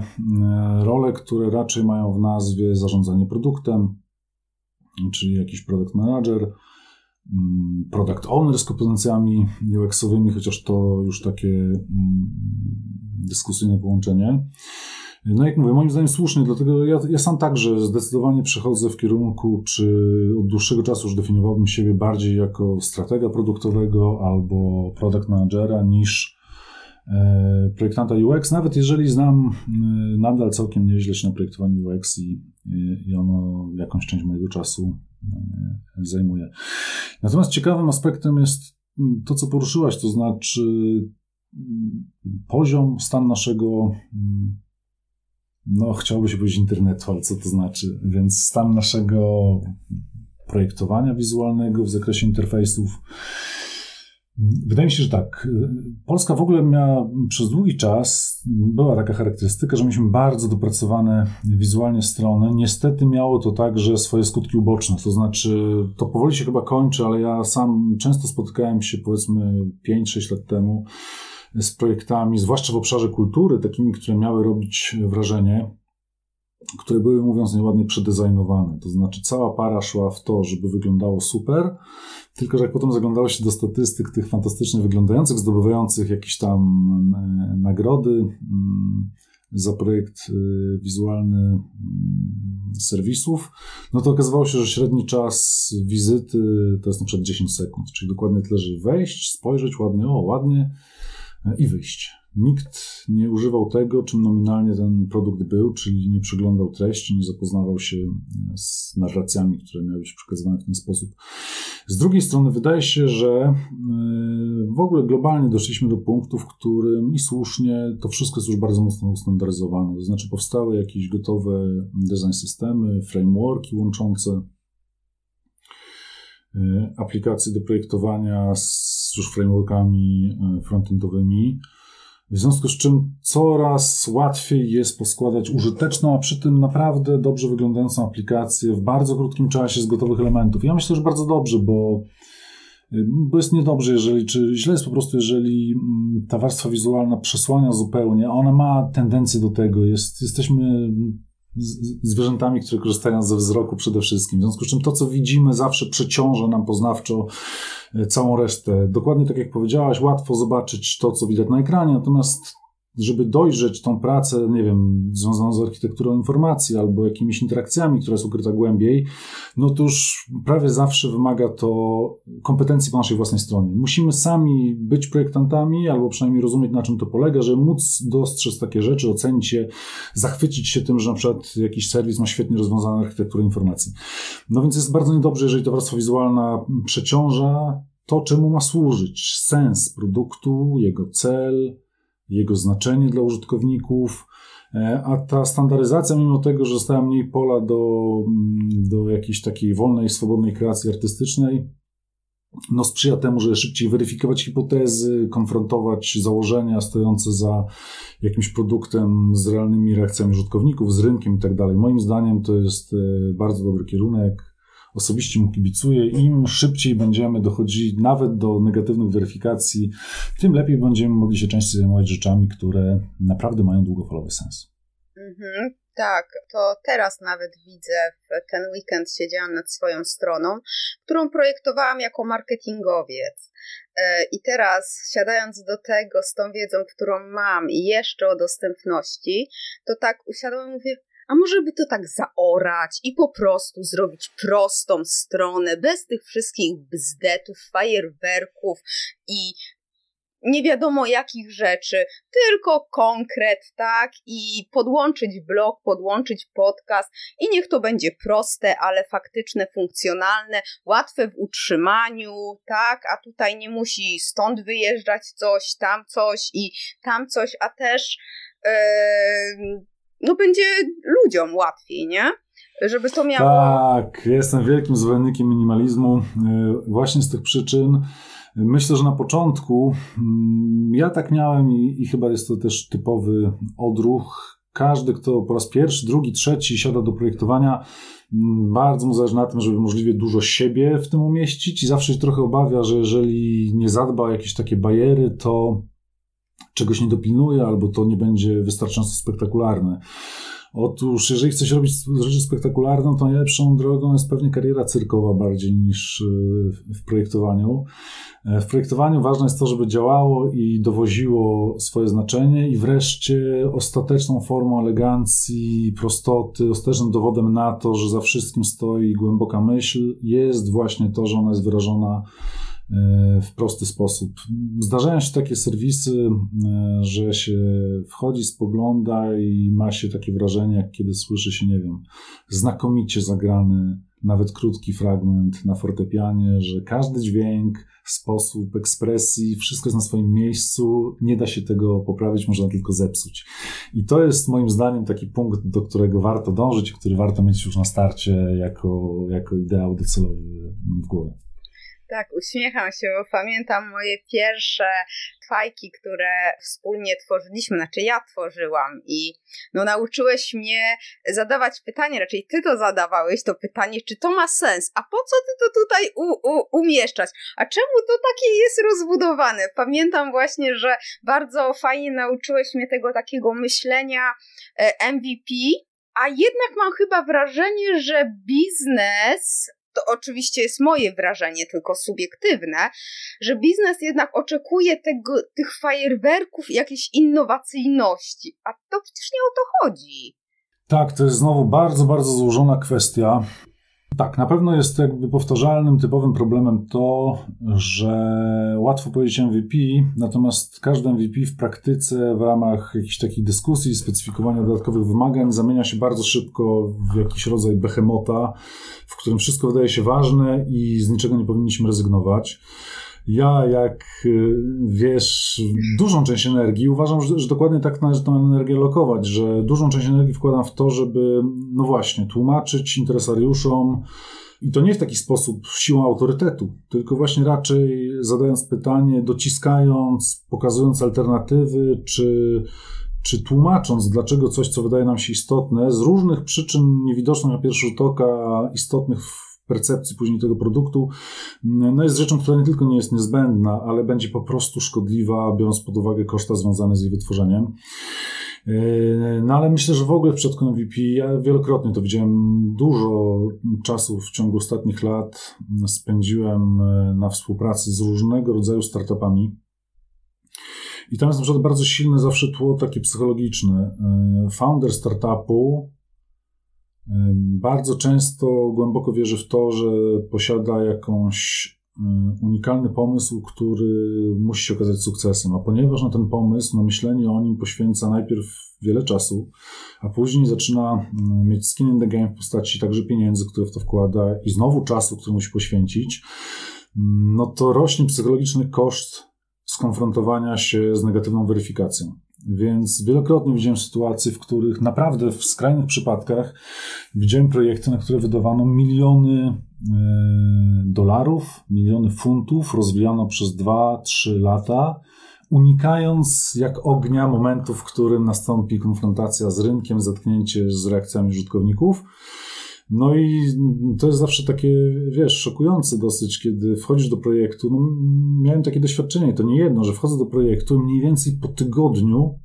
role, które raczej mają w nazwie zarządzanie produktem, czyli jakiś product manager, product owner z kompetencjami U X-owymi, chociaż to już takie dyskusyjne połączenie. No jak mówię, moim zdaniem słusznie, dlatego ja, ja sam także zdecydowanie przechodzę w kierunku, czy od dłuższego czasu już definiowałbym siebie bardziej jako stratega produktowego albo product managera niż projektanta U X, nawet jeżeli znam nadal całkiem nieźle się na projektowaniu U X i, i ono jakąś część mojego czasu zajmuje. Natomiast ciekawym aspektem jest to, co poruszyłaś, to znaczy poziom, stan naszego, no chciałoby się powiedzieć internetu, ale co to znaczy? Więc stan naszego projektowania wizualnego w zakresie interfejsów. Wydaje mi się, że tak. Polska w ogóle miała przez długi czas, była taka charakterystyka, że mieliśmy bardzo dopracowane wizualnie strony. Niestety miało to także swoje skutki uboczne, to znaczy to powoli się chyba kończy, ale ja sam często spotykałem się powiedzmy pięć sześć lat temu z projektami, zwłaszcza w obszarze kultury, takimi, które miały robić wrażenie, które były, mówiąc nieładnie, przedyzajnowane. To znaczy cała para szła w to, żeby wyglądało super, tylko że jak potem zaglądało się do statystyk tych fantastycznie wyglądających, zdobywających jakieś tam nagrody za projekt wizualny serwisów, no to okazywało się, że średni czas wizyty to jest na przykład dziesięć sekund, czyli dokładnie tyle, że wejść, spojrzeć ładnie, o, ładnie i wyjść. Nikt nie używał tego, czym nominalnie ten produkt był, czyli nie przeglądał treści, nie zapoznawał się z narracjami, które miały być przekazywane w ten sposób. Z drugiej strony wydaje się, że w ogóle globalnie doszliśmy do punktu, w którym i słusznie to wszystko jest już bardzo mocno ustandaryzowane. To znaczy powstały jakieś gotowe design systemy, frameworki łączące aplikacje do projektowania z już frameworkami frontendowymi. W związku z czym coraz łatwiej jest poskładać użyteczną, a przy tym naprawdę dobrze wyglądającą aplikację w bardzo krótkim czasie z gotowych elementów. Ja myślę, że bardzo dobrze, bo, bo jest niedobrze, jeżeli, czy źle jest po prostu, jeżeli ta warstwa wizualna przesłania zupełnie, a ona ma tendencję do tego. Jest, jesteśmy z, zwierzętami, które korzystają ze wzroku przede wszystkim. W związku z czym to, co widzimy, zawsze przeciąża nam poznawczo całą resztę. Dokładnie tak jak powiedziałaś, łatwo zobaczyć to, co widać na ekranie, natomiast żeby dojrzeć tą pracę, nie wiem, związaną z architekturą informacji albo jakimiś interakcjami, która jest ukryta głębiej, no to już prawie zawsze wymaga to kompetencji po naszej własnej stronie. Musimy sami być projektantami albo przynajmniej rozumieć, na czym to polega, żeby móc dostrzec takie rzeczy, ocenić je, zachwycić się tym, że na przykład jakiś serwis ma świetnie rozwiązaną architekturę informacji. No więc jest bardzo niedobrze, jeżeli ta warstwa wizualna przeciąża to, czemu ma służyć. Sens produktu, jego cel, jego znaczenie dla użytkowników, a ta standaryzacja, mimo tego, że została mniej pola do, do jakiejś takiej wolnej, swobodnej kreacji artystycznej, no sprzyja temu, żeby szybciej weryfikować hipotezy, konfrontować założenia stojące za jakimś produktem z realnymi reakcjami użytkowników, z rynkiem i tak dalej. Moim zdaniem to jest bardzo dobry kierunek. Osobiście mu kibicuję. Im szybciej będziemy dochodzili nawet do negatywnych weryfikacji, tym lepiej będziemy mogli się częściej zajmować rzeczami, które naprawdę mają długofalowy sens. Mhm, tak, to teraz nawet widzę, w ten weekend siedziałam nad swoją stroną, którą projektowałam jako marketingowiec. I teraz, siadając do tego z tą wiedzą, którą mam i jeszcze o dostępności, to tak usiadłam i mówię, a może by to tak zaorać i po prostu zrobić prostą stronę, bez tych wszystkich bzdetów, fajerwerków i nie wiadomo jakich rzeczy, tylko konkret, tak, i podłączyć blog, podłączyć podcast i niech to będzie proste, ale faktyczne, funkcjonalne, łatwe w utrzymaniu, tak, a tutaj nie musi stąd wyjeżdżać coś, tam coś i tam coś, a też yy, no będzie ludziom łatwiej, nie? Żeby to miało... Tak, jestem wielkim zwolennikiem minimalizmu właśnie z tych przyczyn. Myślę, że na początku ja tak miałem i, i chyba jest to też typowy odruch. Każdy, kto po raz pierwszy, drugi, trzeci siada do projektowania, bardzo mu zależy na tym, żeby możliwie dużo siebie w tym umieścić i zawsze się trochę obawia, że jeżeli nie zadba o jakieś takie bariery, to czegoś nie dopilnuje, albo to nie będzie wystarczająco spektakularne. Otóż, jeżeli chcesz robić rzecz spektakularną, to najlepszą drogą jest pewnie kariera cyrkowa bardziej niż w projektowaniu. W projektowaniu ważne jest to, żeby działało i dowoziło swoje znaczenie i wreszcie ostateczną formą elegancji, prostoty, ostatecznym dowodem na to, że za wszystkim stoi głęboka myśl, jest właśnie to, że ona jest wyrażona w prosty sposób. Zdarzają się takie serwisy, że się wchodzi, spogląda i ma się takie wrażenie, jak kiedy słyszy się, nie wiem, znakomicie zagrany, nawet krótki fragment na fortepianie, że każdy dźwięk, sposób ekspresji, wszystko jest na swoim miejscu, nie da się tego poprawić, można tylko zepsuć. I to jest moim zdaniem taki punkt, do którego warto dążyć, który warto mieć już na starcie jako, jako ideał docelowy w głowie. Tak, uśmiecham się, bo pamiętam moje pierwsze fajki, które wspólnie tworzyliśmy, znaczy ja tworzyłam i no nauczyłeś mnie zadawać pytanie, raczej ty to zadawałeś, to pytanie, czy to ma sens, a po co ty to tutaj u, u, umieszczać, a czemu to takie jest rozbudowane? Pamiętam właśnie, że bardzo fajnie nauczyłeś mnie tego takiego myślenia M V P, a jednak mam chyba wrażenie, że biznes... To oczywiście jest moje wrażenie, tylko subiektywne, że biznes jednak oczekuje tego, tych fajerwerków, jakiejś innowacyjności, a to przecież nie o to chodzi. Tak, to jest znowu bardzo, bardzo złożona kwestia. Tak, na pewno jest jakby powtarzalnym, typowym problemem to, że łatwo powiedzieć M V P, natomiast każdy M V P w praktyce w ramach jakichś takich dyskusji, specyfikowania dodatkowych wymagań zamienia się bardzo szybko w jakiś rodzaj behemota, w którym wszystko wydaje się ważne i z niczego nie powinniśmy rezygnować. Ja, jak wiesz, dużą część energii, uważam, że, że dokładnie tak należy tą energię lokować, że dużą część energii wkładam w to, żeby, no właśnie, tłumaczyć interesariuszom, I to nie w taki sposób siłą autorytetu, tylko właśnie raczej zadając pytanie, dociskając, pokazując alternatywy, czy, czy tłumacząc, dlaczego coś, co wydaje nam się istotne, z różnych przyczyn niewidocznych na pierwszy rzut oka, istotnych w percepcji później tego produktu, no jest rzeczą, która nie tylko nie jest niezbędna, ale będzie po prostu szkodliwa, biorąc pod uwagę koszta związane z jej wytworzeniem. No ale myślę, że w ogóle w przypadku M V P, ja wielokrotnie to widziałem, dużo czasu w ciągu ostatnich lat spędziłem na współpracy z różnego rodzaju startupami i tam jest na przykład bardzo silne zawsze tło takie psychologiczne. Founder startupu bardzo często głęboko wierzy w to, że posiada jakąś unikalny pomysł, który musi się okazać sukcesem, a ponieważ na ten pomysł, na myślenie o nim poświęca najpierw wiele czasu, a później zaczyna mieć skin in the game w postaci także pieniędzy, które w to wkłada i znowu czasu, który musi poświęcić, no to rośnie psychologiczny koszt skonfrontowania się z negatywną weryfikacją. Więc wielokrotnie widziałem sytuacje, w których naprawdę w skrajnych przypadkach widziałem projekty, na które wydawano miliony dolarów, miliony funtów, rozwijano przez dwa trzy lata, unikając jak ognia momentu, w którym nastąpi konfrontacja z rynkiem, zetknięcie z reakcjami użytkowników. No i to jest zawsze takie, wiesz, szokujące dosyć, kiedy wchodzisz do projektu. No, miałem takie doświadczenie, to nie jedno, że wchodzę do projektu i mniej więcej po tygodniu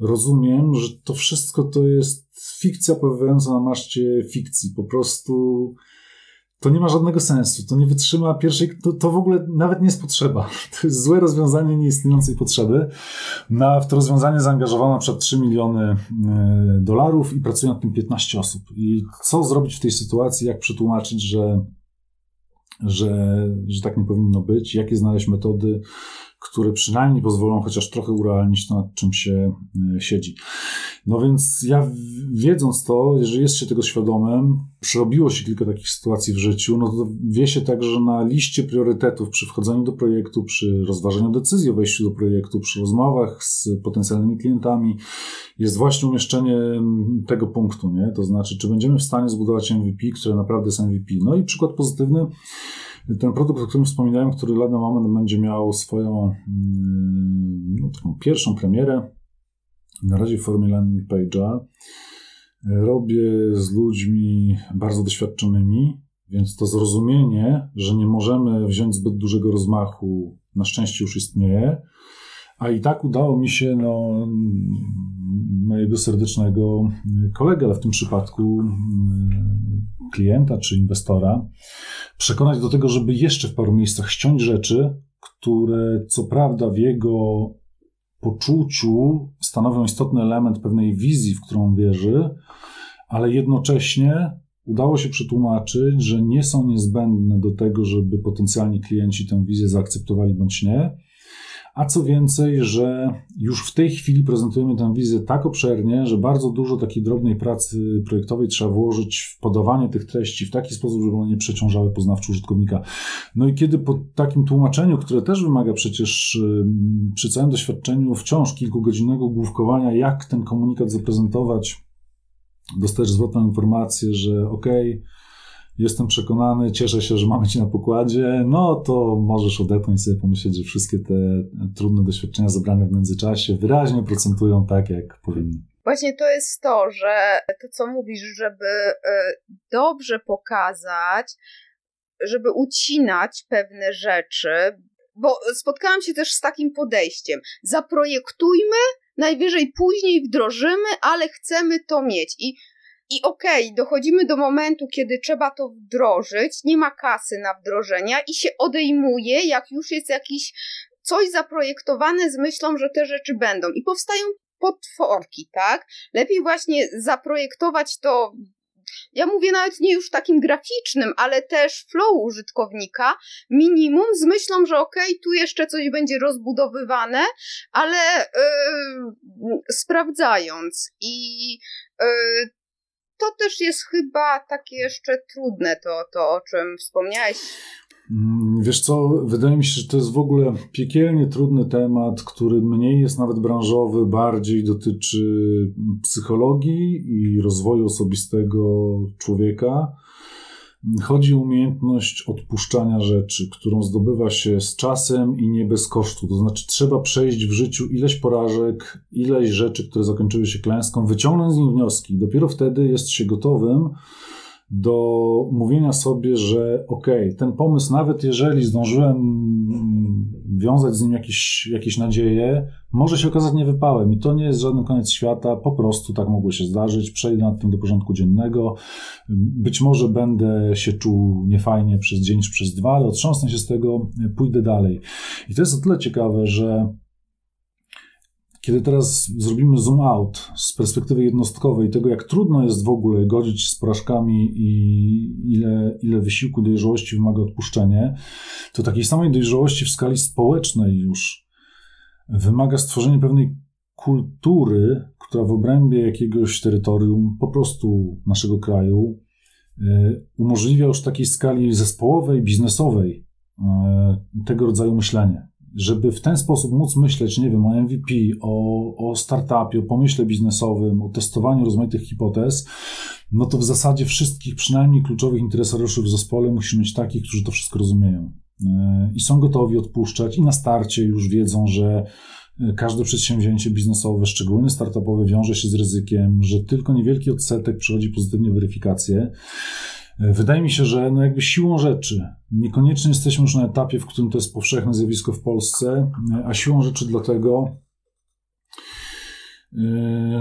rozumiem, że to wszystko to jest fikcja pojawiająca na maszcie fikcji. Po prostu to nie ma żadnego sensu, to nie wytrzyma pierwszej, to, to w ogóle nawet nie jest potrzeba. To jest złe rozwiązanie nieistniejącej potrzeby. Na to rozwiązanie zaangażowano przed trzy miliony y, dolarów i pracuje nad tym piętnaście osób. I co zrobić w tej sytuacji, jak przetłumaczyć, że, że, że tak nie powinno być, jakie znaleźć metody, które przynajmniej pozwolą chociaż trochę urealnić to, nad czym się siedzi. No więc ja wiedząc to, jeżeli jest się tego świadomym, przerobiło się kilka takich sytuacji w życiu, no to wie się tak, że na liście priorytetów przy wchodzeniu do projektu, przy rozważaniu decyzji o wejściu do projektu, przy rozmowach z potencjalnymi klientami jest właśnie umieszczenie tego punktu, nie? To znaczy, czy będziemy w stanie zbudować M V P, które naprawdę jest M V P. No i przykład pozytywny, ten produkt, o którym wspominałem, który lada moment będzie miał swoją no, taką pierwszą premierę, na razie w formie landing page'a. Robię z ludźmi bardzo doświadczonymi, więc to zrozumienie, że nie możemy wziąć zbyt dużego rozmachu, na szczęście już istnieje, a i tak udało mi się no, mojego serdecznego kolegę, ale w tym przypadku klienta czy inwestora, przekonać do tego, żeby jeszcze w paru miejscach ściąć rzeczy, które co prawda w jego poczuciu stanowią istotny element pewnej wizji, w którą wierzy, ale jednocześnie udało się przetłumaczyć, że nie są niezbędne do tego, żeby potencjalni klienci tę wizję zaakceptowali bądź nie, a co więcej, że już w tej chwili prezentujemy tę wizję tak obszernie, że bardzo dużo takiej drobnej pracy projektowej trzeba włożyć w podawanie tych treści w taki sposób, żeby one nie przeciążały poznawczo użytkownika. No i kiedy po takim tłumaczeniu, które też wymaga przecież przy całym doświadczeniu wciąż kilkugodzinnego główkowania, jak ten komunikat zaprezentować, dostajesz zwrotną informację, że okej, okay, jestem przekonany, cieszę się, że mamy Cię na pokładzie, no to możesz odetchnąć sobie, pomyśleć, że wszystkie te trudne doświadczenia zebrane w międzyczasie wyraźnie procentują tak, jak powinny. Właśnie to jest to, że to, co mówisz, żeby dobrze pokazać, żeby ucinać pewne rzeczy, bo spotkałam się też z takim podejściem. Zaprojektujmy, najwyżej później wdrożymy, ale chcemy to mieć i I okej, okay, dochodzimy do momentu, kiedy trzeba to wdrożyć, nie ma kasy na wdrożenia i się odejmuje, jak już jest jakiś coś zaprojektowane z myślą, że te rzeczy będą. I powstają potworki, tak? Lepiej właśnie zaprojektować to, ja mówię nawet nie już takim graficznym, ale też flow użytkownika, minimum z myślą, że okej, okay, tu jeszcze coś będzie rozbudowywane, ale yy, sprawdzając i yy, to też jest chyba takie jeszcze trudne, to, to o czym wspomniałeś. Wiesz co, wydaje mi się, że to jest w ogóle piekielnie trudny temat, który mniej jest nawet branżowy, bardziej dotyczy psychologii i rozwoju osobistego człowieka. Chodzi o umiejętność odpuszczania rzeczy, którą zdobywa się z czasem i nie bez kosztu. To znaczy trzeba przejść w życiu ileś porażek, ileś rzeczy, które zakończyły się klęską, wyciągnąć z nich wnioski. Dopiero wtedy jest się gotowym do mówienia sobie, że okej, ten pomysł, nawet jeżeli zdążyłem wiązać z nim jakieś, jakieś nadzieje, może się okazać niewypałem i to nie jest żaden koniec świata, po prostu tak mogło się zdarzyć, przejdę nad tym do porządku dziennego, być może będę się czuł niefajnie przez dzień czy przez dwa, ale otrząsnę się z tego, pójdę dalej. I to jest o tyle ciekawe, że kiedy teraz zrobimy zoom out z perspektywy jednostkowej tego, jak trudno jest w ogóle godzić się z porażkami i ile, ile wysiłku dojrzałości wymaga odpuszczenie, to takiej samej dojrzałości w skali społecznej już wymaga stworzenia pewnej kultury, która w obrębie jakiegoś terytorium, po prostu naszego kraju, umożliwia już w takiej skali zespołowej, biznesowej tego rodzaju myślenie. Żeby w ten sposób móc myśleć, nie wiem, o M V P, o, o startupie, o pomyśle biznesowym, o testowaniu rozmaitych hipotez, no to w zasadzie wszystkich, przynajmniej kluczowych interesariuszy w zespole musi mieć takich, którzy to wszystko rozumieją. Yy, I są gotowi odpuszczać i na starcie już wiedzą, że każde przedsięwzięcie biznesowe, szczególnie startupowe, wiąże się z ryzykiem, że tylko niewielki odsetek przychodzi pozytywnie weryfikację. Wydaje mi się, że no jakby siłą rzeczy, niekoniecznie jesteśmy już na etapie, w którym to jest powszechne zjawisko w Polsce, a siłą rzeczy dlatego,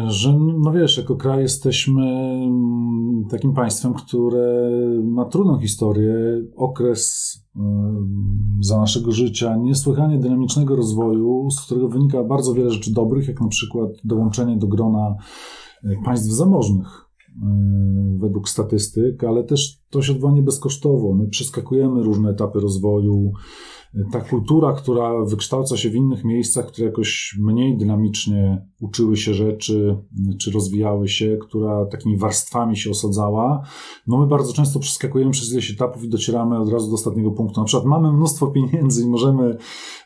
że no wiesz, jako kraj jesteśmy takim państwem, które ma trudną historię, okres za naszego życia, niesłychanie dynamicznego rozwoju, z którego wynika bardzo wiele rzeczy dobrych, jak na przykład dołączenie do grona państw zamożnych według statystyk, ale też to się odbywa nie bezkosztowo. My przeskakujemy różne etapy rozwoju. Ta kultura, która wykształca się w innych miejscach, które jakoś mniej dynamicznie uczyły się rzeczy, czy rozwijały się, która takimi warstwami się osadzała, no my bardzo często przeskakujemy przez ileś etapów i docieramy od razu do ostatniego punktu. Na przykład mamy mnóstwo pieniędzy i możemy,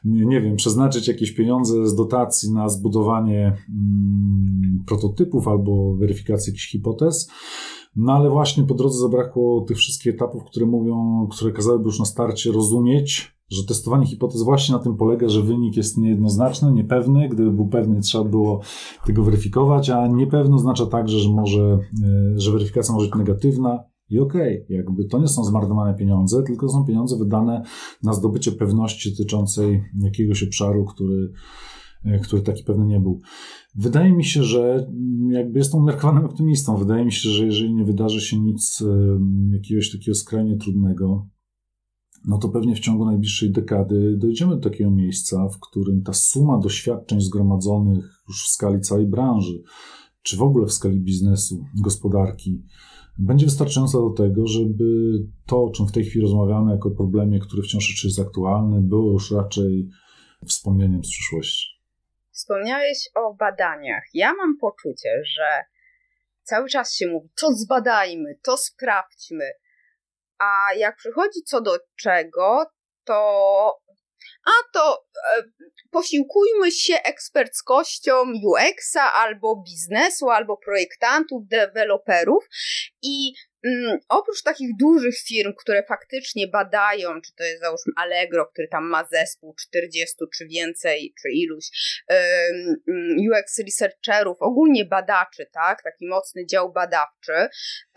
nie wiem, przeznaczyć jakieś pieniądze z dotacji na zbudowanie mm, prototypów albo weryfikację jakichś hipotez. No ale właśnie po drodze zabrakło tych wszystkich etapów, które mówią, które kazałyby już na starcie rozumieć, że testowanie hipotez właśnie na tym polega, że wynik jest niejednoznaczny, niepewny. Gdyby był pewny, trzeba było tego weryfikować, a niepewny oznacza także, że może, że weryfikacja może być negatywna. I okej, okay, jakby to nie są zmarnowane pieniądze, tylko to są pieniądze wydane na zdobycie pewności dotyczącej jakiegoś obszaru, który, który taki pewny nie był. Wydaje mi się, że jakby jestem umiarkowanym optymistą. Wydaje mi się, że jeżeli nie wydarzy się nic jakiegoś takiego skrajnie trudnego, no to pewnie w ciągu najbliższej dekady dojdziemy do takiego miejsca, w którym ta suma doświadczeń zgromadzonych już w skali całej branży, czy w ogóle w skali biznesu, gospodarki, będzie wystarczająca do tego, żeby to, o czym w tej chwili rozmawiamy jako problemie, który wciąż jeszcze jest aktualny, było już raczej wspomnieniem z przyszłości. Wspomniałeś o badaniach. Ja mam poczucie, że cały czas się mówi, to zbadajmy, to sprawdźmy. A jak przychodzi co do czego, to a to e, posiłkujmy się eksperckością U X a albo biznesu, albo projektantów, deweloperów i mm, oprócz takich dużych firm, które faktycznie badają, czy to jest załóżmy Allegro, który tam ma zespół czterdziestu czy więcej, czy iluś e, U X researcherów, ogólnie badaczy, tak, taki mocny dział badawczy,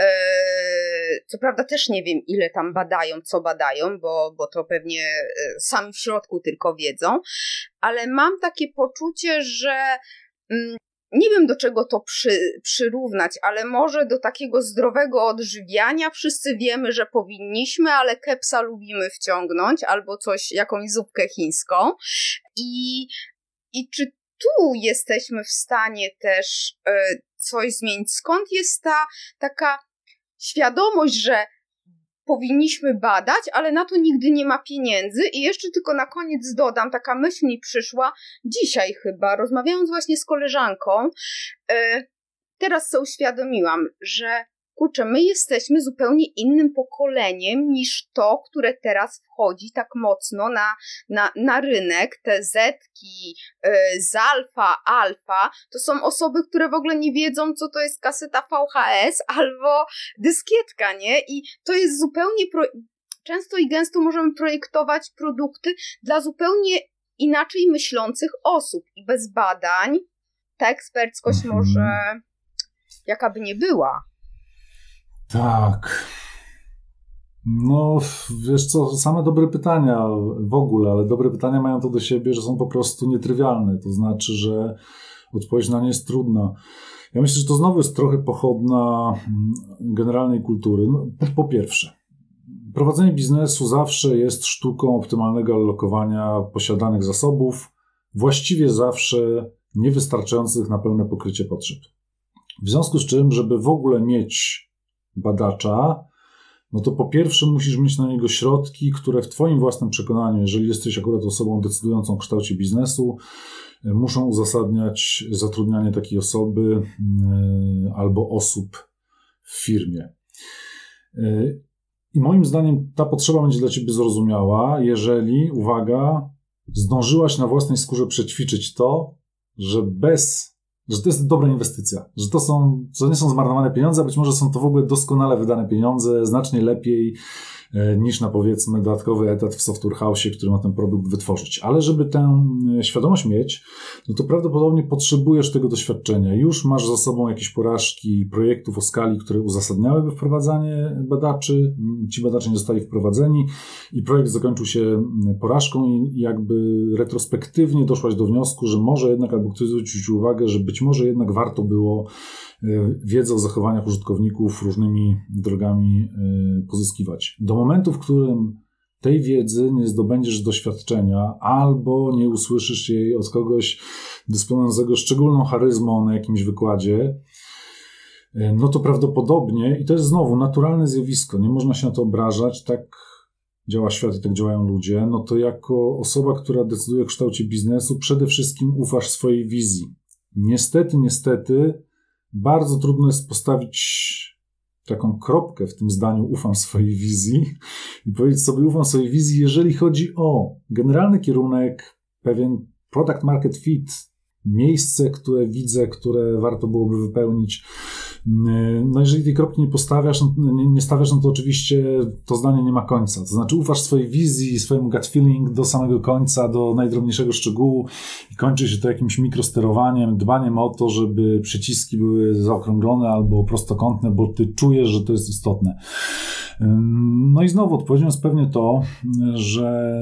e, co prawda też nie wiem ile tam badają, co badają, bo, bo to pewnie e, sami w środku tylko wiedzą, ale mam takie poczucie, że mm, nie wiem do czego to przy, przyrównać, ale może do takiego zdrowego odżywiania. Wszyscy wiemy, że powinniśmy, ale kepsa lubimy wciągnąć albo coś, jakąś zupkę chińską. I, i czy tu jesteśmy w stanie też y, coś zmienić? Skąd jest ta taka świadomość, że powinniśmy badać, ale na to nigdy nie ma pieniędzy? I jeszcze tylko na koniec dodam, taka myśl mi przyszła dzisiaj chyba, rozmawiając właśnie z koleżanką, yy, teraz sobie uświadomiłam, że kurczę, my jesteśmy zupełnie innym pokoleniem niż to, które teraz wchodzi tak mocno na, na, na rynek. Te zetki y, z alfa, alfa, to są osoby, które w ogóle nie wiedzą, co to jest kaseta V H S albo dyskietka, nie? I to jest zupełnie... Pro... Często i gęsto możemy projektować produkty dla zupełnie inaczej myślących osób i bez badań ta eksperckość może jaka by nie była. Tak. No, wiesz co, same dobre pytania w ogóle, ale dobre pytania mają to do siebie, że są po prostu nietrywialne. To znaczy, że odpowiedź na nie jest trudna. Ja myślę, że to znowu jest trochę pochodna generalnej kultury. No, po pierwsze, prowadzenie biznesu zawsze jest sztuką optymalnego alokowania posiadanych zasobów, właściwie zawsze niewystarczających na pełne pokrycie potrzeb. W związku z czym, żeby w ogóle mieć badacza, no to po pierwsze musisz mieć na niego środki, które w twoim własnym przekonaniu, jeżeli jesteś akurat osobą decydującą o kształcie biznesu, muszą uzasadniać zatrudnianie takiej osoby yy, albo osób w firmie. Yy, I moim zdaniem ta potrzeba będzie dla ciebie zrozumiała, jeżeli, uwaga, zdążyłaś na własnej skórze przećwiczyć to, że bez, że to jest dobra inwestycja, że to są, że nie są zmarnowane pieniądze, a być może są to w ogóle doskonale wydane pieniądze, znacznie lepiej e, niż na, powiedzmy, dodatkowy etat w software house, który ma ten produkt wytworzyć. Ale żeby tę świadomość mieć, no to prawdopodobnie potrzebujesz tego doświadczenia. Już masz za sobą jakieś porażki projektów o skali, które uzasadniałyby wprowadzanie badaczy. Ci badacze nie zostali wprowadzeni i projekt zakończył się porażką i jakby retrospektywnie doszłaś do wniosku, że może jednak, albo ktoś zwrócił uwagę, że być może jednak warto było wiedzę o zachowaniach użytkowników różnymi drogami pozyskiwać. Do momentu, w którym tej wiedzy nie zdobędziesz doświadczenia albo nie usłyszysz jej od kogoś dysponującego szczególną charyzmą na jakimś wykładzie, no to prawdopodobnie, i to jest znowu naturalne zjawisko, nie można się na to obrażać, tak działa świat i tak działają ludzie, no to jako osoba, która decyduje o kształcie biznesu, przede wszystkim ufasz swojej wizji. Niestety, niestety, bardzo trudno jest postawić taką kropkę w tym zdaniu ufam swojej wizji i powiedzieć sobie ufam swojej wizji, jeżeli chodzi o generalny kierunek, pewien product market fit, miejsce, które widzę, które warto byłoby wypełnić. No jeżeli tej kropki nie postawiasz, nie, nie stawiasz, no to oczywiście to zdanie nie ma końca. To znaczy ufasz swojej wizji, swojemu gut feeling do samego końca, do najdrobniejszego szczegółu i kończy się to jakimś mikrosterowaniem, dbaniem o to, żeby przyciski były zaokrąglone albo prostokątne, bo ty czujesz, że to jest istotne. No i znowu odpowiedzią jest pewnie to, że,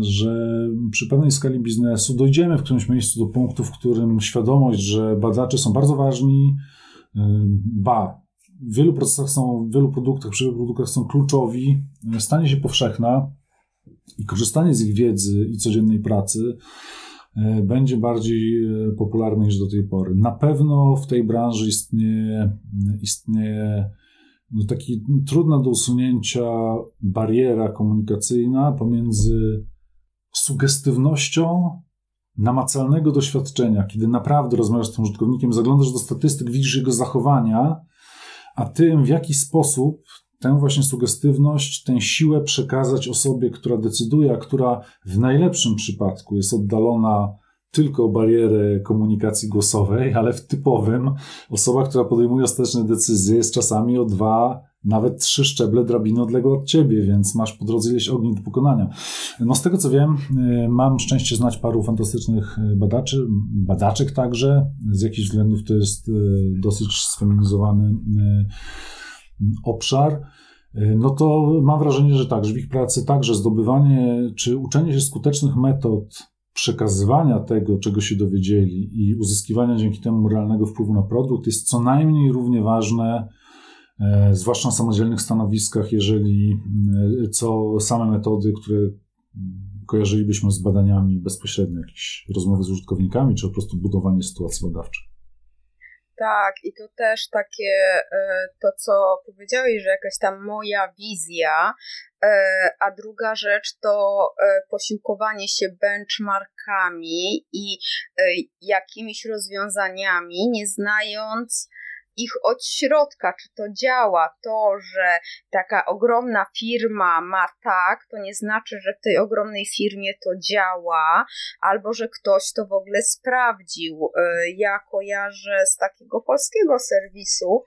że przy pewnej skali biznesu dojdziemy w którymś miejscu do punktu, w którym świadomość, że badacze są bardzo ważni, ba, w wielu procesach są, w wielu produktach, przy wielu produktach są kluczowi, stanie się powszechna i korzystanie z ich wiedzy i codziennej pracy będzie bardziej popularne niż do tej pory. Na pewno w tej branży istnieje, istnieje taki trudna do usunięcia bariera komunikacyjna pomiędzy sugestywnością namacalnego doświadczenia, kiedy naprawdę rozmawiasz z tym użytkownikiem, zaglądasz do statystyk, widzisz jego zachowania, a tym, w jaki sposób tę właśnie sugestywność, tę siłę przekazać osobie, która decyduje, a która w najlepszym przypadku jest oddalona tylko o barierę komunikacji głosowej, ale w typowym osoba, która podejmuje ostateczne decyzje, jest czasami o dwa, nawet trzy szczeble drabiny odległe od ciebie, więc masz po drodze ileś ogni do pokonania. No z tego co wiem, mam szczęście znać paru fantastycznych badaczy, badaczek także. Z jakichś względów to jest dosyć sfeminizowany obszar. No to mam wrażenie, że tak, że w ich pracy także zdobywanie czy uczenie się skutecznych metod przekazywania tego, czego się dowiedzieli i uzyskiwania dzięki temu realnego wpływu na produkt jest co najmniej równie ważne, e, zwłaszcza na samodzielnych stanowiskach, jeżeli e, co same metody, które kojarzylibyśmy z badaniami bezpośrednio, jakieś rozmowy z użytkownikami, czy po prostu budowanie sytuacji badawczych. Tak, i to też takie to, co powiedziałeś, że jakaś tam moja wizja, a druga rzecz to posiłkowanie się benchmarkami i jakimiś rozwiązaniami, nie znając ich od środka, czy to działa. To, że taka ogromna firma ma tak, to nie znaczy, że w tej ogromnej firmie to działa, albo że ktoś to w ogóle sprawdził. Ja kojarzę z takiego polskiego serwisu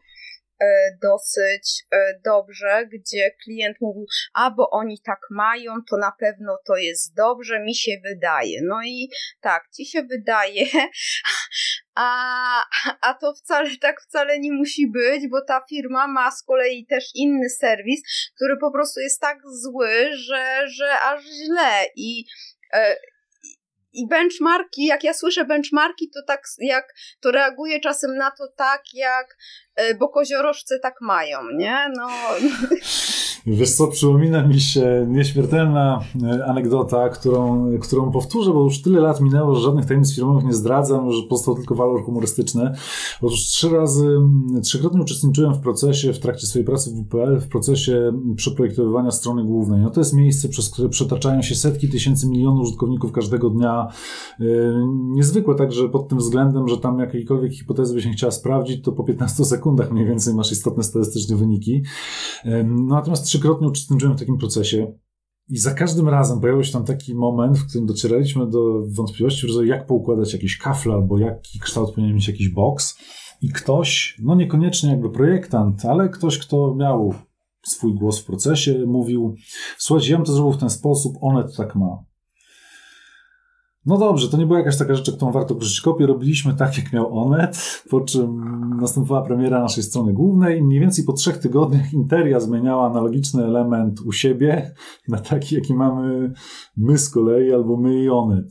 dosyć dobrze, gdzie klient mówił, a bo oni tak mają, to na pewno to jest dobrze, mi się wydaje. No i tak, ci się wydaje, a, a to wcale tak wcale nie musi być, bo ta firma ma z kolei też inny serwis, który po prostu jest tak zły, że, że aż źle. I e, I benchmarki, jak ja słyszę benchmarki, to tak jak to reaguję czasem na to tak, jak bo koziorożce tak mają, nie? No. Wiesz co, przypomina mi się nieśmiertelna anegdota, którą, którą powtórzę, bo już tyle lat minęło, że żadnych tajemnic firmowych nie zdradzam, że pozostał tylko walor humorystyczny. Otóż trzy razy, trzykrotnie uczestniczyłem w procesie, w trakcie swojej pracy w W P L, w procesie przeprojektowywania strony głównej. No to jest miejsce, przez które przetaczają się setki tysięcy, milionów użytkowników każdego dnia. Yy, niezwykłe także pod tym względem, że tam jakiejkolwiek hipotezy by się chciała sprawdzić, to po piętnastu sekundach mniej więcej masz istotne statystyczne wyniki. Yy, natomiast trzykrotnie uczestniczyłem w takim procesie i za każdym razem pojawił się tam taki moment, w którym docieraliśmy do wątpliwości, jak poukładać jakiś kafel albo jaki kształt powinien mieć jakiś boks, i ktoś, no niekoniecznie jakby projektant, ale ktoś, kto miał swój głos w procesie, mówił: słuchajcie, ja bym to zrobił w ten sposób, Onet tak ma. No dobrze, to nie była jakaś taka rzecz, którą warto krzyczyć kopię. Robiliśmy tak, jak miał Onet, po czym następowała premiera naszej strony głównej. Mniej więcej po trzech tygodniach Interia zmieniała analogiczny element u siebie na taki, jaki mamy my z kolei, albo my i Onet.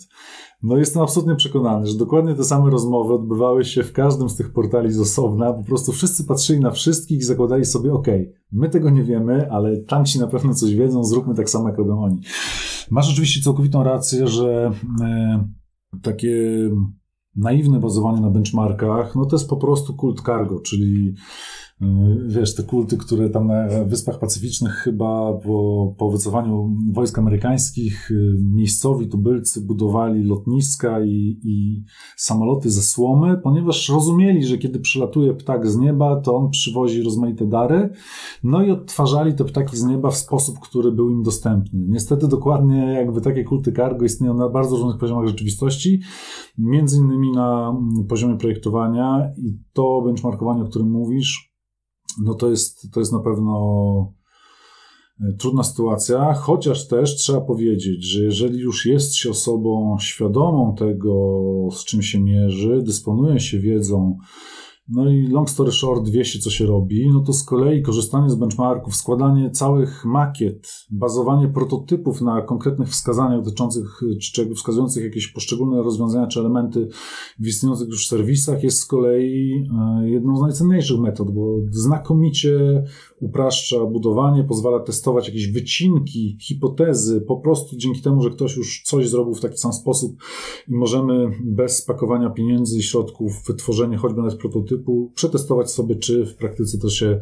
No jestem absolutnie przekonany, że dokładnie te same rozmowy odbywały się w każdym z tych portali z osobna. Po prostu wszyscy patrzyli na wszystkich i zakładali sobie, okej, okay, my tego nie wiemy, ale tamci na pewno coś wiedzą, zróbmy tak samo, jak robią oni. Masz oczywiście całkowitą rację, że y, takie naiwne bazowanie na benchmarkach, no to jest po prostu kult cargo, czyli y, wiesz, te kulty, które tam na Wyspach Pacyficznych chyba po, po wycofaniu wojsk amerykańskich y, miejscowi tubylcy budowali lotniska i, i samoloty ze słomy, ponieważ rozumieli, że kiedy przylatuje ptak z nieba, to on przywozi rozmaite dary, no i odtwarzali te ptaki z nieba w sposób, który był im dostępny. Niestety dokładnie jakby takie kulty cargo istnieją na bardzo różnych poziomach rzeczywistości, między innymi na poziomie projektowania, i to benchmarkowanie, o którym mówisz, no to jest, to jest na pewno trudna sytuacja, chociaż też trzeba powiedzieć, że jeżeli już jest się osobą świadomą tego, z czym się mierzy, dysponuje się wiedzą, no i long story short, wie się, co się robi, no to z kolei korzystanie z benchmarków, składanie całych makiet, bazowanie prototypów na konkretnych wskazaniach dotyczących, czy wskazujących jakieś poszczególne rozwiązania czy elementy w istniejących już serwisach jest z kolei jedną z najcenniejszych metod, bo znakomicie upraszcza budowanie, pozwala testować jakieś wycinki, hipotezy, po prostu dzięki temu, że ktoś już coś zrobił w taki sam sposób i możemy bez spakowania pieniędzy i środków wytworzenie choćby nawet prototypu, przetestować sobie, czy w praktyce to się,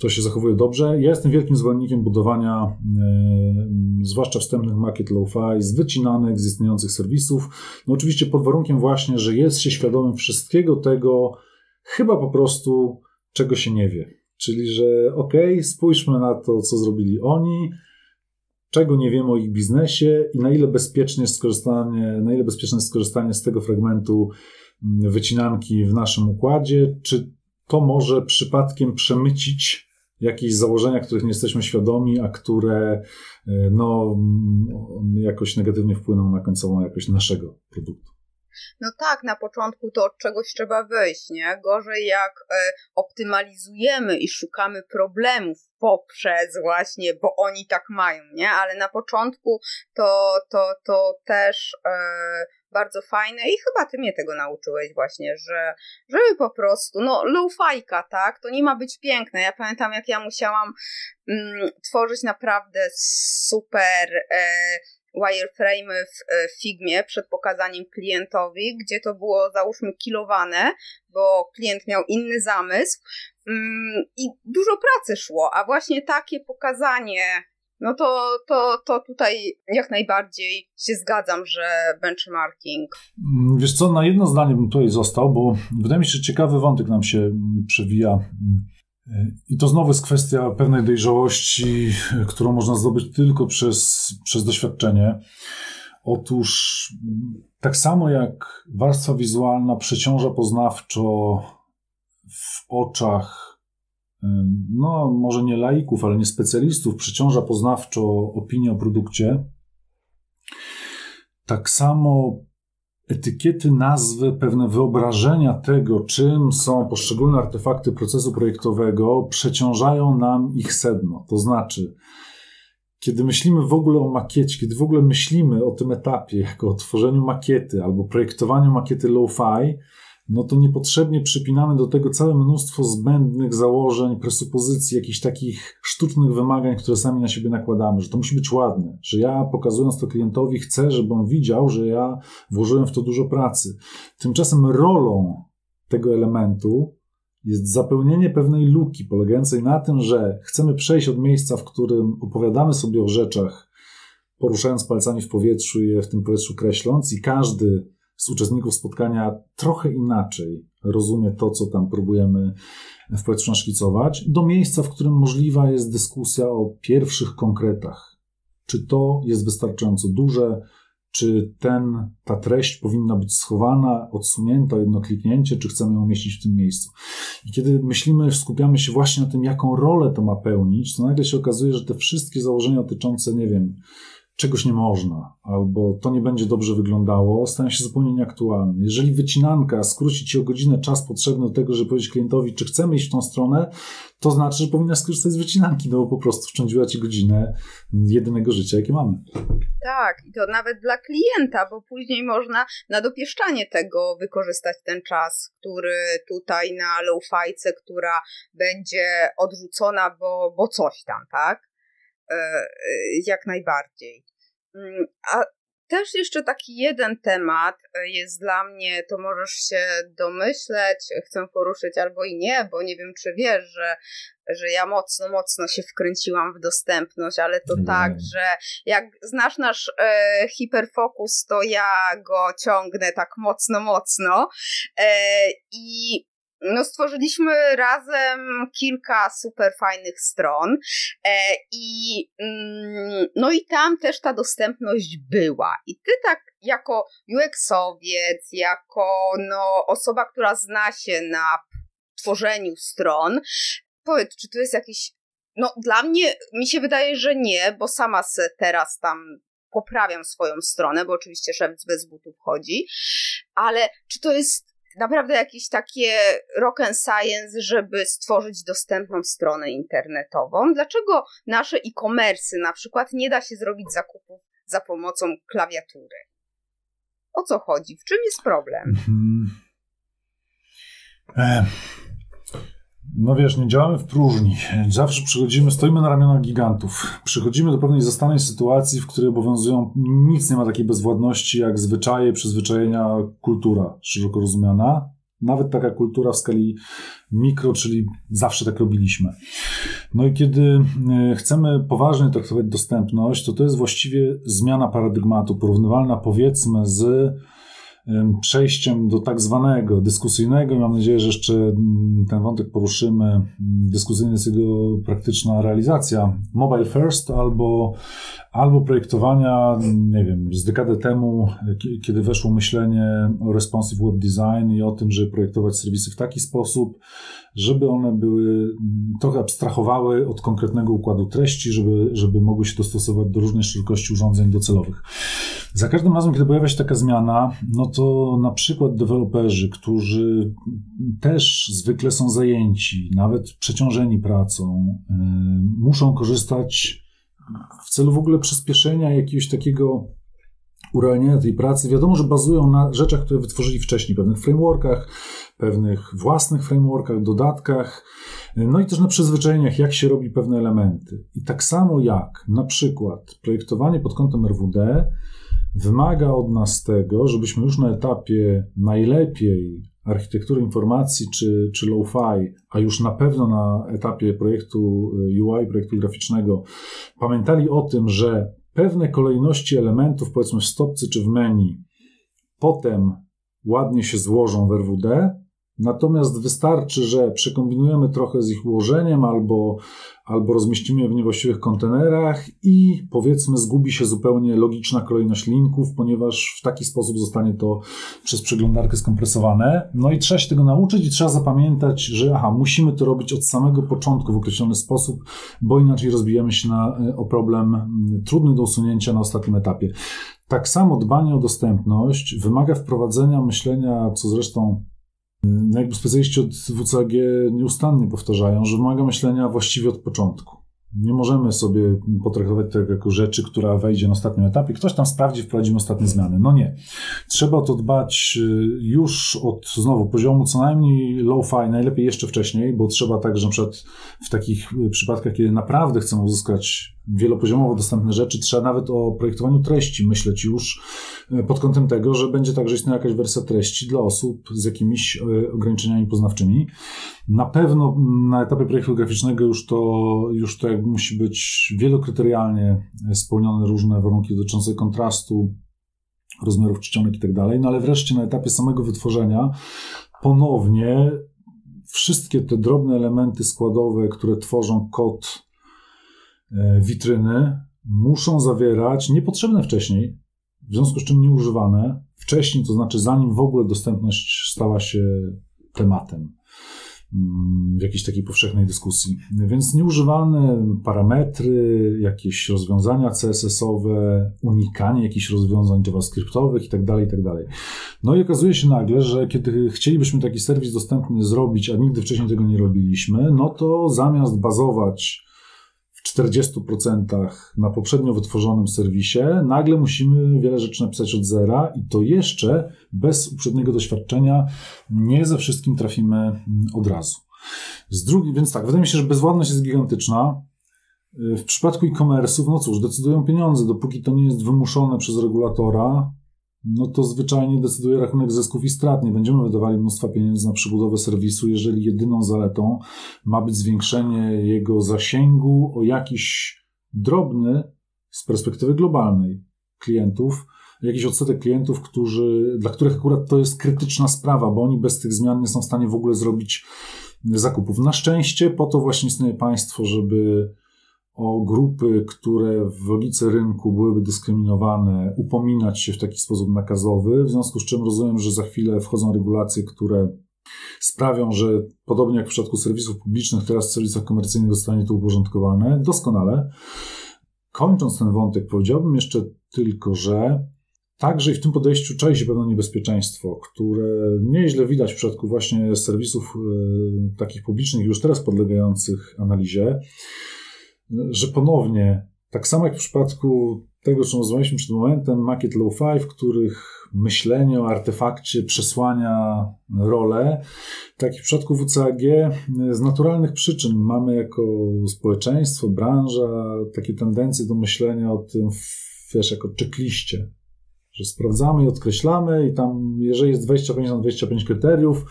to się zachowuje dobrze. Ja jestem wielkim zwolennikiem budowania yy, zwłaszcza wstępnych makiet low-fi z wycinanych, z istniejących serwisów. No oczywiście pod warunkiem właśnie, że jest się świadomym wszystkiego tego, chyba po prostu czego się nie wie. Czyli, że okej, okay, spójrzmy na to, co zrobili oni, czego nie wiemy o ich biznesie i na ile bezpieczne jest skorzystanie, na ile bezpieczne jest skorzystanie z tego fragmentu wycinanki w naszym układzie, czy to może przypadkiem przemycić jakieś założenia, których nie jesteśmy świadomi, a które no, jakoś negatywnie wpłyną na końcową jakość naszego produktu. No tak, na początku to od czegoś trzeba wyjść, nie? Gorzej jak y, optymalizujemy i szukamy problemów poprzez właśnie, bo oni tak mają, nie? Ale na początku to, to, to też y, bardzo fajne i chyba ty mnie tego nauczyłeś właśnie, że żeby po prostu, no low-fajka, tak? To nie ma być piękne. Ja pamiętam, jak ja musiałam mm, tworzyć naprawdę super... Y, wireframe'y w Figmie przed pokazaniem klientowi, gdzie to było załóżmy kilowane, bo klient miał inny zamysł i dużo pracy szło, a właśnie takie pokazanie no to, to, to tutaj jak najbardziej się zgadzam, że benchmarking. Wiesz co, na jedno zdanie bym tutaj został, bo wydaje mi się, że ciekawy wątek nam się przewija. I to znowu jest kwestia pewnej dojrzałości, którą można zdobyć tylko przez, przez doświadczenie. Otóż tak samo jak warstwa wizualna przeciąża poznawczo w oczach, no może nie laików, ale nie specjalistów, przeciąża poznawczo opinię o produkcie, tak samo etykiety, nazwy, pewne wyobrażenia tego, czym są poszczególne artefakty procesu projektowego, przeciążają nam ich sedno. To znaczy, kiedy myślimy w ogóle o makiecie, kiedy w ogóle myślimy o tym etapie, jako o tworzeniu makiety albo projektowaniu makiety lo-fi, no to niepotrzebnie przypinamy do tego całe mnóstwo zbędnych założeń, presupozycji, jakichś takich sztucznych wymagań, które sami na siebie nakładamy, że to musi być ładne, że ja pokazując to klientowi chcę, żeby on widział, że ja włożyłem w to dużo pracy. Tymczasem rolą tego elementu jest zapełnienie pewnej luki polegającej na tym, że chcemy przejść od miejsca, w którym opowiadamy sobie o rzeczach, poruszając palcami w powietrzu i je w tym powietrzu kreśląc, i każdy z uczestników spotkania trochę inaczej rozumie to, co tam próbujemy w powietrzu naszkicować, do miejsca, w którym możliwa jest dyskusja o pierwszych konkretach. Czy to jest wystarczająco duże, czy ten, ta treść powinna być schowana, odsunięta, jedno kliknięcie, czy chcemy ją umieścić w tym miejscu. I kiedy myślimy, skupiamy się właśnie na tym, jaką rolę to ma pełnić, to nagle się okazuje, że te wszystkie założenia dotyczące, nie wiem, czegoś nie można, albo to nie będzie dobrze wyglądało, stają się zupełnie nieaktualne. Jeżeli wycinanka skróci Ci o godzinę czas potrzebny do tego, żeby powiedzieć klientowi, czy chcemy iść w tą stronę, to znaczy, że powinnaś skorzystać z wycinanki, no bo po prostu wciążyła Ci godzinę jedynego życia, jakie mamy. Tak, i to nawet dla klienta, bo później można na dopieszczanie tego wykorzystać ten czas, który tutaj na lo-fajce, która będzie odrzucona, bo, bo coś tam, tak? Jak najbardziej. A też jeszcze taki jeden temat jest dla mnie, to możesz się domyśleć, chcę poruszyć albo i nie, bo nie wiem, czy wiesz, że, że ja mocno, mocno się wkręciłam w dostępność, ale to mm. tak, że jak znasz nasz e, hiperfokus, to ja go ciągnę tak mocno, mocno e, i no stworzyliśmy razem kilka super fajnych stron e, i mm, no i tam też ta dostępność była. I ty tak jako U X-owiec, jako no, osoba, która zna się na tworzeniu stron, powiedz, czy to jest jakiś... No dla mnie, mi się wydaje, że nie, bo sama se teraz tam poprawiam swoją stronę, bo oczywiście szewc bez butów chodzi, ale czy to jest naprawdę jakieś takie rock and science, żeby stworzyć dostępną stronę internetową? Dlaczego nasze e-commerce na przykład nie da się zrobić zakupów za pomocą klawiatury? O co chodzi? W czym jest problem? Hmm. E, no wiesz, nie działamy w próżni. Zawsze przychodzimy, stoimy na ramionach gigantów. Przychodzimy do pewnej zastanej sytuacji, w której obowiązują, nic nie ma takiej bezwładności jak zwyczaje, przyzwyczajenia, kultura szeroko rozumiana. Nawet taka kultura w skali mikro, czyli zawsze tak robiliśmy. No i kiedy chcemy poważnie traktować dostępność, to to jest właściwie zmiana paradygmatu, porównywalna powiedzmy z przejściem do tak zwanego dyskusyjnego, i mam nadzieję, że jeszcze ten wątek poruszymy, dyskusyjny jest jego praktyczna realizacja, mobile first albo, albo projektowania, nie wiem, z dekadę temu, kiedy weszło myślenie o responsive web design i o tym, żeby projektować serwisy w taki sposób, żeby one były, trochę abstrahowały od konkretnego układu treści, żeby, żeby mogły się dostosować do różnej szerokości urządzeń docelowych. Za każdym razem, kiedy pojawia się taka zmiana, no to na przykład deweloperzy, którzy też zwykle są zajęci, nawet przeciążeni pracą, yy, muszą korzystać w celu w ogóle przyspieszenia jakiegoś takiego urealnienia tej pracy. Wiadomo, że bazują na rzeczach, które wytworzyli wcześniej, pewnych frameworkach, pewnych własnych frameworkach, dodatkach, no i też na przyzwyczajeniach, jak się robi pewne elementy. I tak samo jak na przykład projektowanie pod kątem R W D wymaga od nas tego, żebyśmy już na etapie najlepiej architektury informacji czy, czy low-fi, a już na pewno na etapie projektu U I, projektu graficznego, pamiętali o tym, że pewne kolejności elementów, powiedzmy w stopce czy w menu, potem ładnie się złożą w R W D, natomiast wystarczy, że przekombinujemy trochę z ich ułożeniem albo, albo rozmieścimy je w niewłaściwych kontenerach i powiedzmy zgubi się zupełnie logiczna kolejność linków, ponieważ w taki sposób zostanie to przez przeglądarkę skompresowane. No i trzeba się tego nauczyć i trzeba zapamiętać, że aha, musimy to robić od samego początku w określony sposób, bo inaczej rozbijamy się na, o problem trudny do usunięcia na ostatnim etapie. Tak samo dbanie o dostępność wymaga wprowadzenia myślenia, co zresztą no jakby specjaliści od W C A G nieustannie powtarzają, że wymaga myślenia właściwie od początku. Nie możemy sobie potraktować tego jako rzeczy, która wejdzie na ostatnim etapie. Ktoś tam sprawdzi, wprowadzimy ostatnie zmiany. No nie. Trzeba o to dbać już od, znowu, poziomu co najmniej low-fi, najlepiej jeszcze wcześniej, bo trzeba także na przykład w takich przypadkach, kiedy naprawdę chcemy uzyskać wielopoziomowo dostępne rzeczy, trzeba nawet o projektowaniu treści myśleć już pod kątem tego, że będzie także istniała jakaś wersja treści dla osób z jakimiś ograniczeniami poznawczymi. Na pewno na etapie projektu graficznego już to, już to jakby musi być wielokryterialnie spełnione różne warunki dotyczące kontrastu, rozmiarów czcionek i tak dalej, no ale wreszcie na etapie samego wytworzenia ponownie wszystkie te drobne elementy składowe, które tworzą kod witryny, muszą zawierać niepotrzebne wcześniej, w związku z czym nieużywane wcześniej, to znaczy zanim w ogóle dostępność stała się tematem w jakiejś takiej powszechnej dyskusji. Więc nieużywane parametry, jakieś rozwiązania C S S owe, unikanie jakichś rozwiązań JavaScriptowych i tak dalej, i tak dalej. No i okazuje się nagle, że kiedy chcielibyśmy taki serwis dostępny zrobić, a nigdy wcześniej tego nie robiliśmy, no to zamiast bazować czterdzieści procent na poprzednio wytworzonym serwisie, nagle musimy wiele rzeczy napisać od zera i to jeszcze bez uprzedniego doświadczenia nie ze wszystkim trafimy od razu. Z drugiej, więc tak, wydaje mi się, że bezwładność jest gigantyczna. W przypadku e-commerce'ów, no cóż, decydują pieniądze. Dopóki to nie jest wymuszone przez regulatora, no to zwyczajnie decyduje rachunek zysków i strat. Nie będziemy wydawali mnóstwa pieniędzy na przebudowę serwisu, jeżeli jedyną zaletą ma być zwiększenie jego zasięgu o jakiś drobny, z perspektywy globalnej klientów, jakiś odsetek klientów, którzy, dla których akurat to jest krytyczna sprawa, bo oni bez tych zmian nie są w stanie w ogóle zrobić zakupów. Na szczęście po to właśnie istnieje państwo, żeby o grupy, które w logice rynku byłyby dyskryminowane, upominać się w taki sposób nakazowy, w związku z czym rozumiem, że za chwilę wchodzą regulacje, które sprawią, że podobnie jak w przypadku serwisów publicznych, teraz w serwisach komercyjnych zostanie to uporządkowane. Doskonale. Kończąc ten wątek, powiedziałbym jeszcze tylko, że także i w tym podejściu czai się pewne niebezpieczeństwo, które nieźle widać w przypadku właśnie serwisów y, takich publicznych, już teraz podlegających analizie, że ponownie, tak samo jak w przypadku tego, o czym rozmawialiśmy przed momentem, makiet low-fi, w których myślenie o artefakcie przesłania rolę, tak i w przypadku W C A G z naturalnych przyczyn mamy jako społeczeństwo, branża takie tendencje do myślenia o tym, wiesz, jako checkliście, że sprawdzamy i odkreślamy i tam, jeżeli jest dwadzieścia pięć na dwadzieścia pięć kryteriów,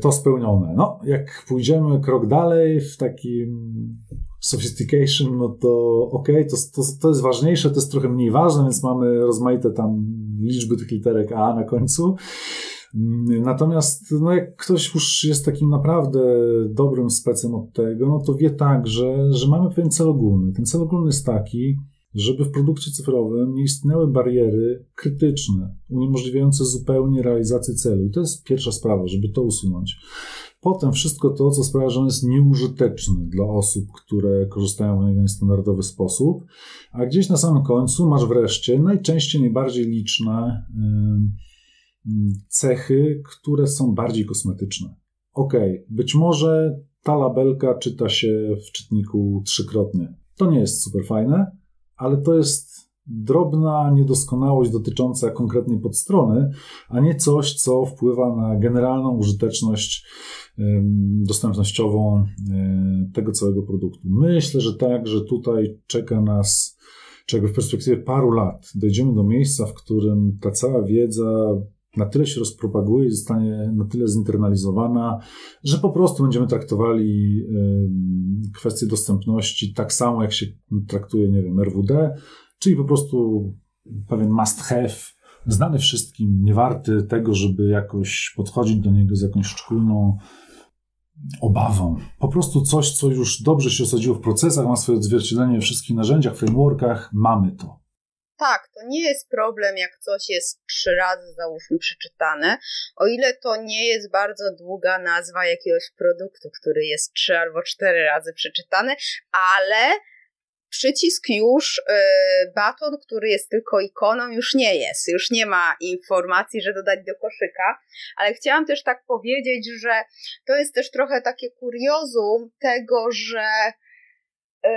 to spełnione. No, jak pójdziemy krok dalej w takim sophistication, no to okej, okay, to, to, to jest ważniejsze, to jest trochę mniej ważne, więc mamy rozmaite tam liczby tych literek A na końcu. Natomiast no jak ktoś już jest takim naprawdę dobrym specem od tego, no to wie tak, że, że mamy pewien cel ogólny. Ten cel ogólny jest taki, żeby w produkcie cyfrowym nie istniały bariery krytyczne, uniemożliwiające zupełnie realizację celu. I to jest pierwsza sprawa, żeby to usunąć. Potem wszystko to, co sprawia, że on jest nieużyteczny dla osób, które korzystają w niestandardowy sposób, a gdzieś na samym końcu masz wreszcie najczęściej najbardziej liczne yy, cechy, które są bardziej kosmetyczne. Okej, być może ta labelka czyta się w czytniku trzykrotnie. To nie jest super fajne, ale to jest drobna niedoskonałość dotycząca konkretnej podstrony, a nie coś, co wpływa na generalną użyteczność dostępnościową tego całego produktu. Myślę, że tak, że tutaj czeka nas, czego w perspektywie paru lat dojdziemy do miejsca, w którym ta cała wiedza na tyle się rozpropaguje i zostanie na tyle zinternalizowana, że po prostu będziemy traktowali y, kwestię dostępności tak samo, jak się traktuje, nie wiem, R W D, czyli po prostu pewien must have, znany wszystkim, niewarty tego, żeby jakoś podchodzić do niego z jakąś szczególną obawą. Po prostu coś, co już dobrze się osadziło w procesach, ma swoje odzwierciedlenie w wszystkich narzędziach, frameworkach, mamy to. Tak, to nie jest problem, jak coś jest trzy razy, załóżmy, przeczytane, o ile to nie jest bardzo długa nazwa jakiegoś produktu, który jest trzy albo cztery razy przeczytany, ale przycisk już, yy, baton, który jest tylko ikoną, już nie jest, już nie ma informacji, że dodać do koszyka, ale chciałam też tak powiedzieć, że to jest też trochę takie kuriozum tego, że... Yy,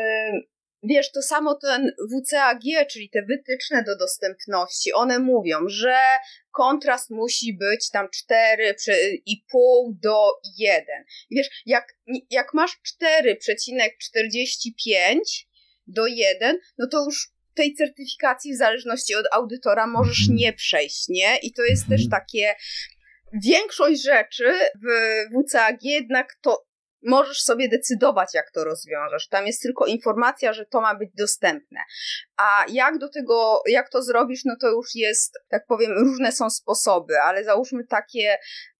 Wiesz, to samo ten W C A G, czyli te wytyczne do dostępności, one mówią, że kontrast musi być tam cztery i pół do jednego. I wiesz, jak, jak masz cztery przecinek czterdzieści pięć do jednego, no to już tej certyfikacji w zależności od audytora możesz nie przejść, nie? I to jest też takie, większość rzeczy w W C A G jednak to możesz sobie decydować, jak to rozwiążesz. Tam jest tylko informacja, że to ma być dostępne. A jak do tego, jak to zrobisz, no to już jest, tak powiem, różne są sposoby, ale załóżmy takie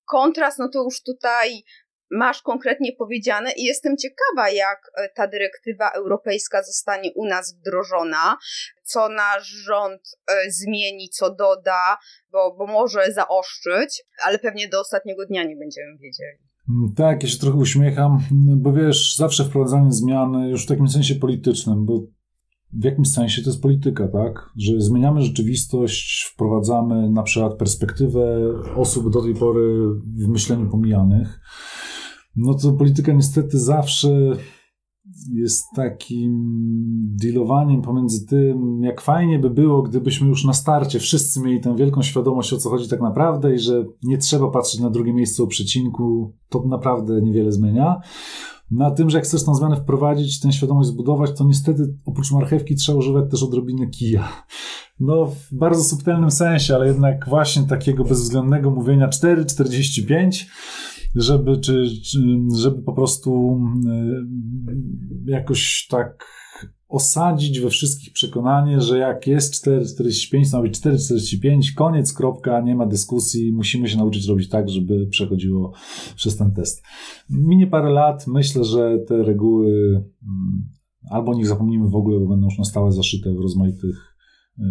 kontrast, no to już tutaj masz konkretnie powiedziane i jestem ciekawa, jak ta dyrektywa europejska zostanie u nas wdrożona, co nasz rząd zmieni, co doda, bo, bo może zaostrzyć, ale pewnie do ostatniego dnia nie będziemy wiedzieli. Tak, ja się trochę uśmiecham, bo wiesz, zawsze wprowadzanie zmian już w takim sensie politycznym, bo w jakimś sensie to jest polityka, tak? Że zmieniamy rzeczywistość, wprowadzamy na przykład perspektywę osób do tej pory w myśleniu pomijanych. No to polityka niestety zawsze jest takim dealowaniem pomiędzy tym, jak fajnie by było, gdybyśmy już na starcie wszyscy mieli tę wielką świadomość, o co chodzi tak naprawdę i że nie trzeba patrzeć na drugie miejsce o przecinku, to naprawdę niewiele zmienia. Na tym, że jak chcesz tę zmianę wprowadzić, tę świadomość zbudować, to niestety oprócz marchewki trzeba używać też odrobiny kija. No w bardzo subtelnym sensie, ale jednak właśnie takiego bezwzględnego mówienia cztery przecinek czterdzieści pięć, żeby, czy, czy, żeby po prostu y, jakoś tak osadzić we wszystkich przekonanie, że jak jest cztery przecinek czterdzieści pięć, to ma być cztery przecinek czterdzieści pięć, koniec, kropka, nie ma dyskusji, musimy się nauczyć robić tak, żeby przechodziło przez ten test. Minie parę lat, myślę, że te reguły y, albo o nich zapomnimy w ogóle, bo będą już na stałe zaszyte w rozmaitych y,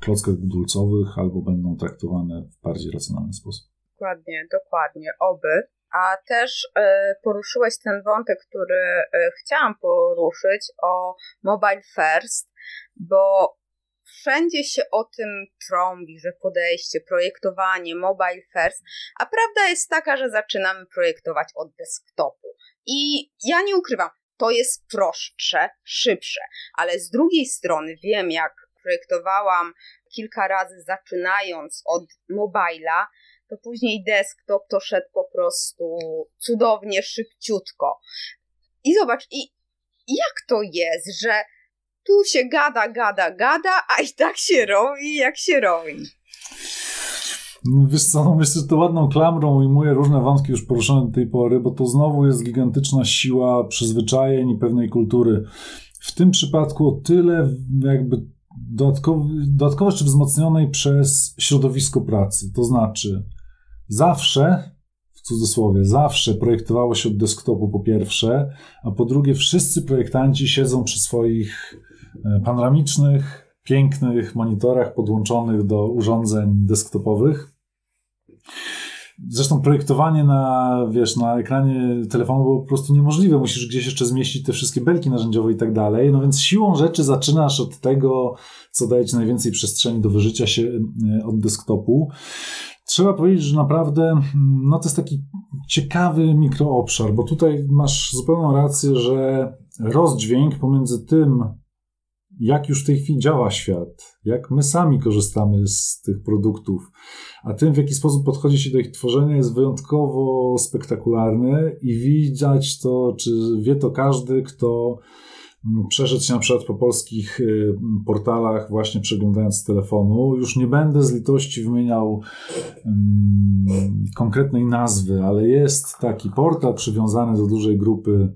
klockach budulcowych, albo będą traktowane w bardziej racjonalny sposób. Dokładnie, dokładnie, oby. A też y, poruszyłeś ten wątek, który y, chciałam poruszyć, o mobile first, bo wszędzie się o tym trąbi, że podejście, projektowanie, mobile first, a prawda jest taka, że zaczynamy projektować od desktopu. I ja nie ukrywam, to jest prostsze, szybsze, ale z drugiej strony wiem, jak projektowałam kilka razy zaczynając od mobila, to później desktop to szedł po prostu cudownie, szybciutko. I zobacz, i jak to jest, że tu się gada, gada, gada, a i tak się robi, jak się robi. Wiesz co, no myślę, że to ładną klamrą ujmuje różne wątki już poruszone do tej pory, bo to znowu jest gigantyczna siła przyzwyczajeń i pewnej kultury. W tym przypadku o tyle jakby dodatkowo, dodatkowo czy wzmocnionej przez środowisko pracy. To znaczy zawsze, w cudzysłowie, zawsze projektowało się od desktopu po pierwsze, a po drugie wszyscy projektanci siedzą przy swoich panoramicznych, pięknych monitorach podłączonych do urządzeń desktopowych. Zresztą projektowanie na, wiesz, na ekranie telefonu było po prostu niemożliwe. Musisz gdzieś jeszcze zmieścić te wszystkie belki narzędziowe i tak dalej. No więc siłą rzeczy zaczynasz od tego, co daje ci najwięcej przestrzeni do wyżycia się od desktopu. Trzeba powiedzieć, że naprawdę no to jest taki ciekawy mikroobszar, bo tutaj masz zupełną rację, że rozdźwięk pomiędzy tym, jak już w tej chwili działa świat, jak my sami korzystamy z tych produktów, a tym, w jaki sposób podchodzi się do ich tworzenia, jest wyjątkowo spektakularny i widać to, czy wie to każdy, kto przeszedł się na przykład po polskich portalach, właśnie przeglądając z telefonu. Już nie będę z litości wymieniał um, konkretnej nazwy, ale jest taki portal przywiązany do dużej grupy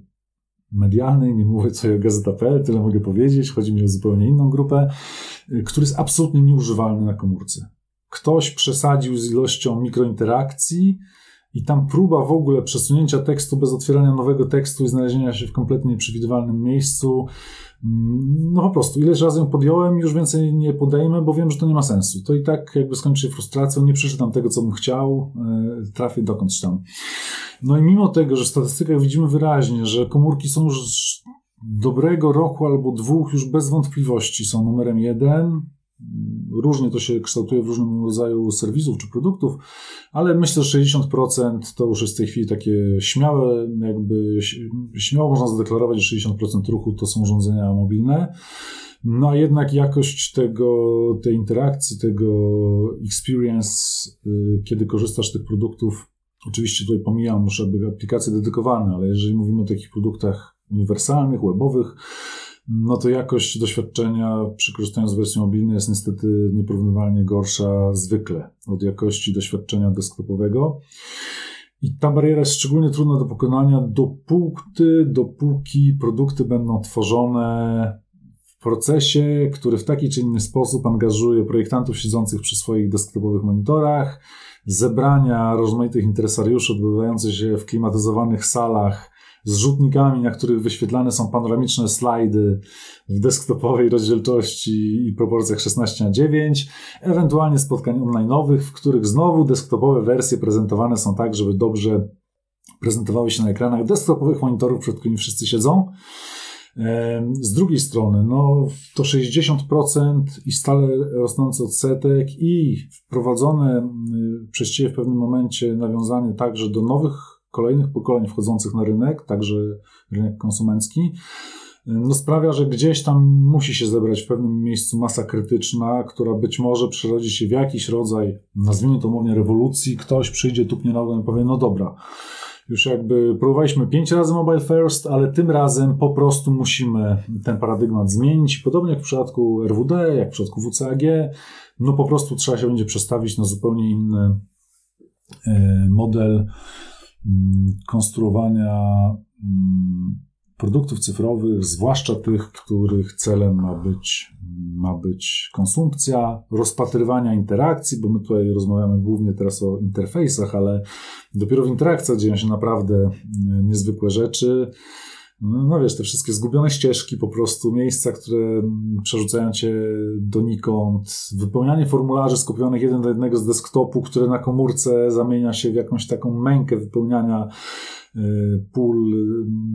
medialnej, nie mówię co o gazeta kropka pe el, tyle mogę powiedzieć, chodzi mi o zupełnie inną grupę, który jest absolutnie nieużywalny na komórce. Ktoś przesadził z ilością mikrointerakcji i tam próba w ogóle przesunięcia tekstu bez otwierania nowego tekstu i znalezienia się w kompletnie nieprzewidywalnym miejscu. No po prostu, ileś razy ją podjąłem, już więcej nie podejmę, bo wiem, że to nie ma sensu. To i tak jakby skończy się frustracją, nie przeczytam tego, co bym chciał, trafię dokądś tam. No i mimo tego, że w statystykach widzimy wyraźnie, że komórki są już z dobrego roku albo dwóch, już bez wątpliwości są numerem jeden. Różnie to się kształtuje w różnym rodzaju serwisów czy produktów, ale myślę, że sześćdziesiąt procent to już jest w tej chwili takie śmiałe, jakby śmiało można zadeklarować, że sześćdziesiąt procent ruchu to są urządzenia mobilne. No a jednak jakość tego, tej interakcji, tego experience, kiedy korzystasz z tych produktów, oczywiście tutaj pomijam już aplikacje dedykowane, ale jeżeli mówimy o takich produktach uniwersalnych, webowych, no to jakość doświadczenia przy korzystaniu z wersji mobilnej jest niestety nieporównywalnie gorsza zwykle od jakości doświadczenia desktopowego. I ta bariera jest szczególnie trudna do pokonania dopóty, dopóki produkty będą tworzone w procesie, który w taki czy inny sposób angażuje projektantów siedzących przy swoich desktopowych monitorach, zebrania rozmaitych interesariuszy odbywających się w klimatyzowanych salach z rzutnikami, na których wyświetlane są panoramiczne slajdy w desktopowej rozdzielczości i proporcjach szesnaście na dziewięć, ewentualnie spotkań online'owych, w których znowu desktopowe wersje prezentowane są tak, żeby dobrze prezentowały się na ekranach desktopowych monitorów, przed którymi wszyscy siedzą. Z drugiej strony, no, to sześćdziesiąt procent i stale rosnący odsetek i wprowadzone przez Ciebie w pewnym momencie nawiązanie także do nowych kolejnych pokoleń wchodzących na rynek, także rynek konsumencki, no sprawia, że gdzieś tam musi się zebrać w pewnym miejscu masa krytyczna, która być może przerodzi się w jakiś rodzaj, nazwijmy to umownie, rewolucji. Ktoś przyjdzie, tupnie nogą i powie, no dobra, już jakby próbowaliśmy pięć razy mobile first, ale tym razem po prostu musimy ten paradygmat zmienić. Podobnie jak w przypadku er wu de, jak w przypadku wu ce a ge, no po prostu trzeba się będzie przestawić na zupełnie inny model konstruowania produktów cyfrowych, zwłaszcza tych, których celem ma być, ma być konsumpcja, rozpatrywania interakcji, bo my tutaj rozmawiamy głównie teraz o interfejsach, ale dopiero w interakcjach dzieją się naprawdę niezwykłe rzeczy. No wiesz, te wszystkie zgubione ścieżki, po prostu miejsca, które przerzucają cię donikąd, wypełnianie formularzy skopiowanych jeden do jednego z desktopu, które na komórce zamienia się w jakąś taką mękę wypełniania pól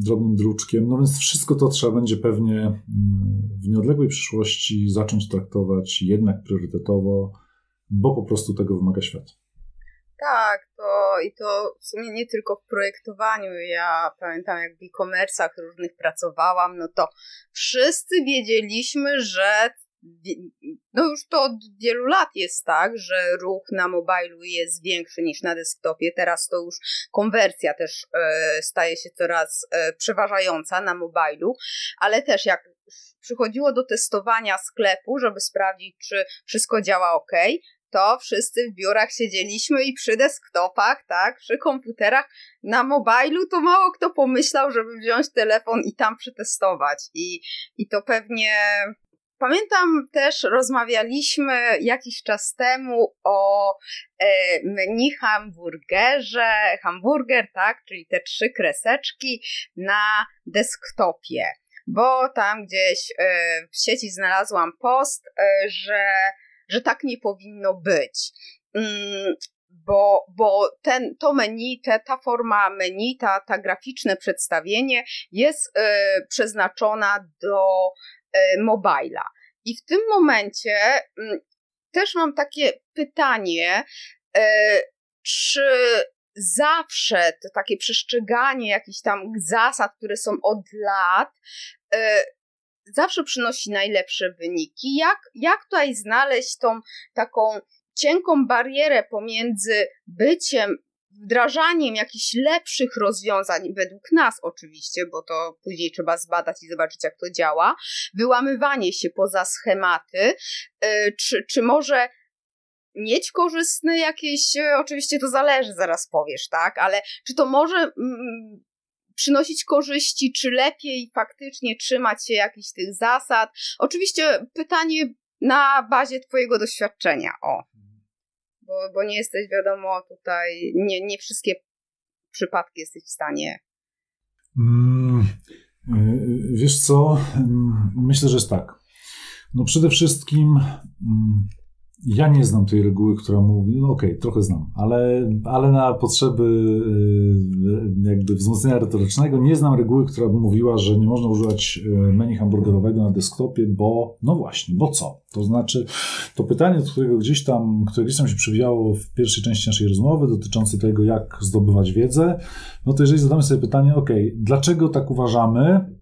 drobnym druczkiem. No więc wszystko to trzeba będzie pewnie w nieodległej przyszłości zacząć traktować jednak priorytetowo, bo po prostu tego wymaga świat. Tak, to i to w sumie nie tylko w projektowaniu. Ja pamiętam, jak w e-commerce'ach różnych pracowałam, no to wszyscy wiedzieliśmy, że no już to od wielu lat jest tak, że ruch na mobilu jest większy niż na desktopie. Teraz to już konwersja też e, staje się coraz e, przeważająca na mobilu, ale też jak przychodziło do testowania sklepu, żeby sprawdzić, czy wszystko działa ok, to wszyscy w biurach siedzieliśmy i przy desktopach, tak, przy komputerach, na mobilu to mało kto pomyślał, żeby wziąć telefon i tam przetestować. I, i to pewnie... Pamiętam też, rozmawialiśmy jakiś czas temu o e, menu hamburgerze, hamburger, tak, czyli te trzy kreseczki na desktopie, bo tam gdzieś e, w sieci znalazłam post, e, że że tak nie powinno być, bo, bo ten, to menu, te, ta forma menu, ta, ta graficzne przedstawienie jest y, przeznaczona do y, mobila. I w tym momencie y, też mam takie pytanie, y, czy zawsze to takie przestrzeganie jakichś tam zasad, które są od lat, y, zawsze przynosi najlepsze wyniki. Jak, jak tutaj znaleźć tą taką cienką barierę pomiędzy byciem w wdrażaniem jakichś lepszych rozwiązań, według nas oczywiście, bo to później trzeba zbadać i zobaczyć, jak to działa, wyłamywanie się poza schematy, czy, czy może mieć korzystne jakieś, oczywiście to zależy, zaraz powiesz, tak, ale czy to może mm, przynosić korzyści, czy lepiej faktycznie trzymać się jakichś tych zasad? Oczywiście pytanie na bazie twojego doświadczenia, o, bo, bo nie jesteś, wiadomo, tutaj, nie, nie wszystkie przypadki jesteś w stanie. Mm, wiesz co, myślę, że jest tak. No przede wszystkim ja nie znam tej reguły, która mówi, no okej, okay, trochę znam, ale, ale na potrzeby jakby wzmocnienia retorycznego nie znam reguły, która by mówiła, że nie można używać menu hamburgerowego na desktopie, bo no właśnie, bo co? To znaczy, to pytanie, którego gdzieś tam, które gdzieś tam się przewijało w pierwszej części naszej rozmowy dotyczące tego, jak zdobywać wiedzę, no to jeżeli zadamy sobie pytanie, okej, okay, dlaczego tak uważamy?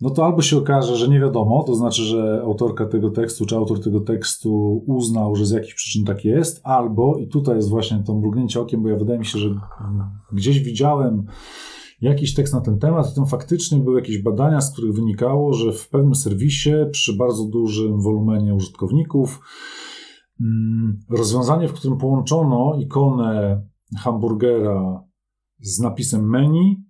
No to albo się okaże, że nie wiadomo, to znaczy, że autorka tego tekstu czy autor tego tekstu uznał, że z jakichś przyczyn tak jest, albo, i tutaj jest właśnie to mrugnięcie okiem, bo ja wydaje mi się, że gdzieś widziałem jakiś tekst na ten temat i tam faktycznie były jakieś badania, z których wynikało, że w pewnym serwisie przy bardzo dużym wolumenie użytkowników rozwiązanie, w którym połączono ikonę hamburgera z napisem menu,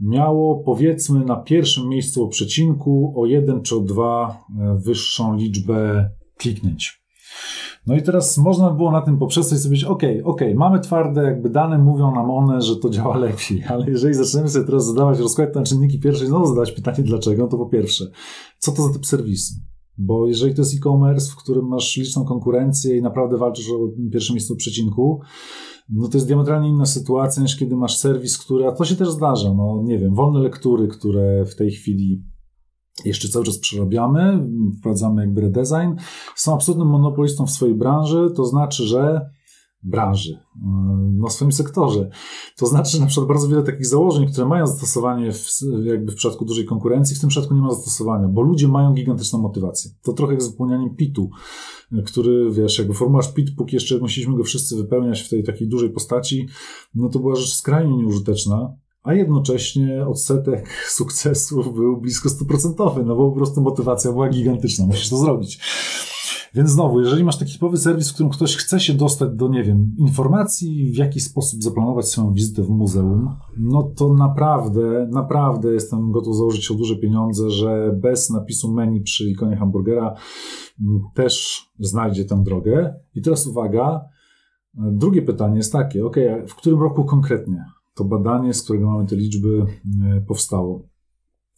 miało, powiedzmy, na pierwszym miejscu o przecinku o jeden czy o dwa wyższą liczbę kliknięć. No i teraz można było na tym poprzestać i sobie powiedzieć, okej, okay, okej, okay, mamy twarde jakby dane, mówią nam one, że to działa lepiej, ale jeżeli zaczniemy sobie teraz zadawać rozkład na czynniki pierwsze i znowu zadać pytanie dlaczego, to po pierwsze, co to za typ serwisu? Bo jeżeli to jest e-commerce, w którym masz liczną konkurencję i naprawdę walczysz o pierwsze miejsce o przecinku, no to jest diametralnie inna sytuacja niż kiedy masz serwis, który, a to się też zdarza, no nie wiem, wolne lektury, które w tej chwili jeszcze cały czas przerabiamy, wprowadzamy jakby redesign, są absolutnym monopolistą w swojej branży, to znaczy, że branży, no w swoim sektorze. To znaczy, że na przykład bardzo wiele takich założeń, które mają zastosowanie w, jakby w przypadku dużej konkurencji, w tym przypadku nie ma zastosowania, bo ludzie mają gigantyczną motywację. To trochę jak z wypełnianiem pitu, który, wiesz, jakby formularz PIT, póki jeszcze musieliśmy go wszyscy wypełniać w tej takiej dużej postaci, no to była rzecz skrajnie nieużyteczna, a jednocześnie odsetek sukcesów był blisko stuprocentowy, no bo po prostu motywacja była gigantyczna, musisz to zrobić. Więc znowu, jeżeli masz taki typowy serwis, w którym ktoś chce się dostać do, nie wiem, informacji, w jaki sposób zaplanować swoją wizytę w muzeum, no to naprawdę, naprawdę jestem gotów założyć o duże pieniądze, że bez napisu menu przy ikonie hamburgera też znajdzie tę drogę. I teraz uwaga, drugie pytanie jest takie, ok, w którym roku konkretnie to badanie, z którego mamy te liczby, powstało?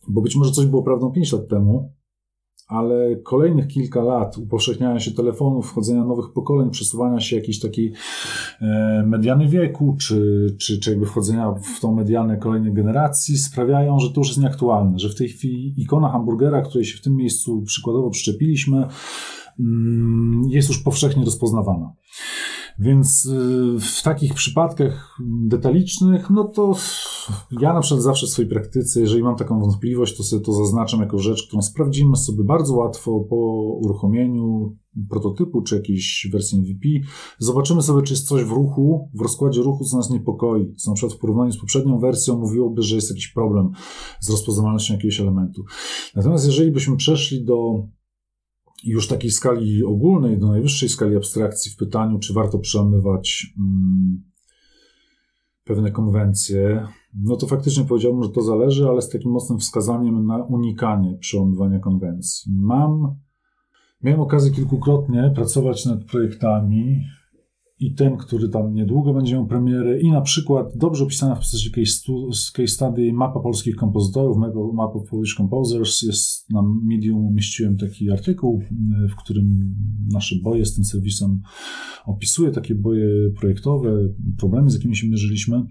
Bo być może coś było prawdą pięć lat temu, ale kolejnych kilka lat upowszechniania się telefonów, wchodzenia nowych pokoleń, przesuwania się jakiejś takiej mediany wieku, czy, czy, czy jakby wchodzenia w tą medianę kolejnej generacji sprawiają, że to już jest nieaktualne, że w tej chwili ikona hamburgera, której się w tym miejscu przykładowo przyczepiliśmy, jest już powszechnie rozpoznawana. Więc w takich przypadkach detalicznych, no to ja na przykład zawsze w swojej praktyce, jeżeli mam taką wątpliwość, to sobie to zaznaczam jako rzecz, którą sprawdzimy sobie bardzo łatwo po uruchomieniu prototypu czy jakiejś wersji M V P. Zobaczymy sobie, czy jest coś w ruchu, w rozkładzie ruchu, co nas niepokoi. Co na przykład w porównaniu z poprzednią wersją mówiłoby, że jest jakiś problem z rozpoznawalnością jakiegoś elementu. Natomiast jeżeli byśmy przeszli do już takiej skali ogólnej, do najwyższej skali abstrakcji w pytaniu, czy warto przełamywać mm, pewne konwencje, no to faktycznie powiedziałbym, że to zależy, ale z takim mocnym wskazaniem na unikanie przełamywania konwencji. Mam, miałem okazję kilkukrotnie pracować nad projektami i ten, który tam niedługo będzie miał premierę i na przykład dobrze opisana w procesie case study mapa polskich kompozytorów, Map of Polish Composers, jest na Medium, umieściłem taki artykuł, w którym nasze boje z tym serwisem opisuje, takie boje projektowe, problemy, z jakimi się mierzyliśmy.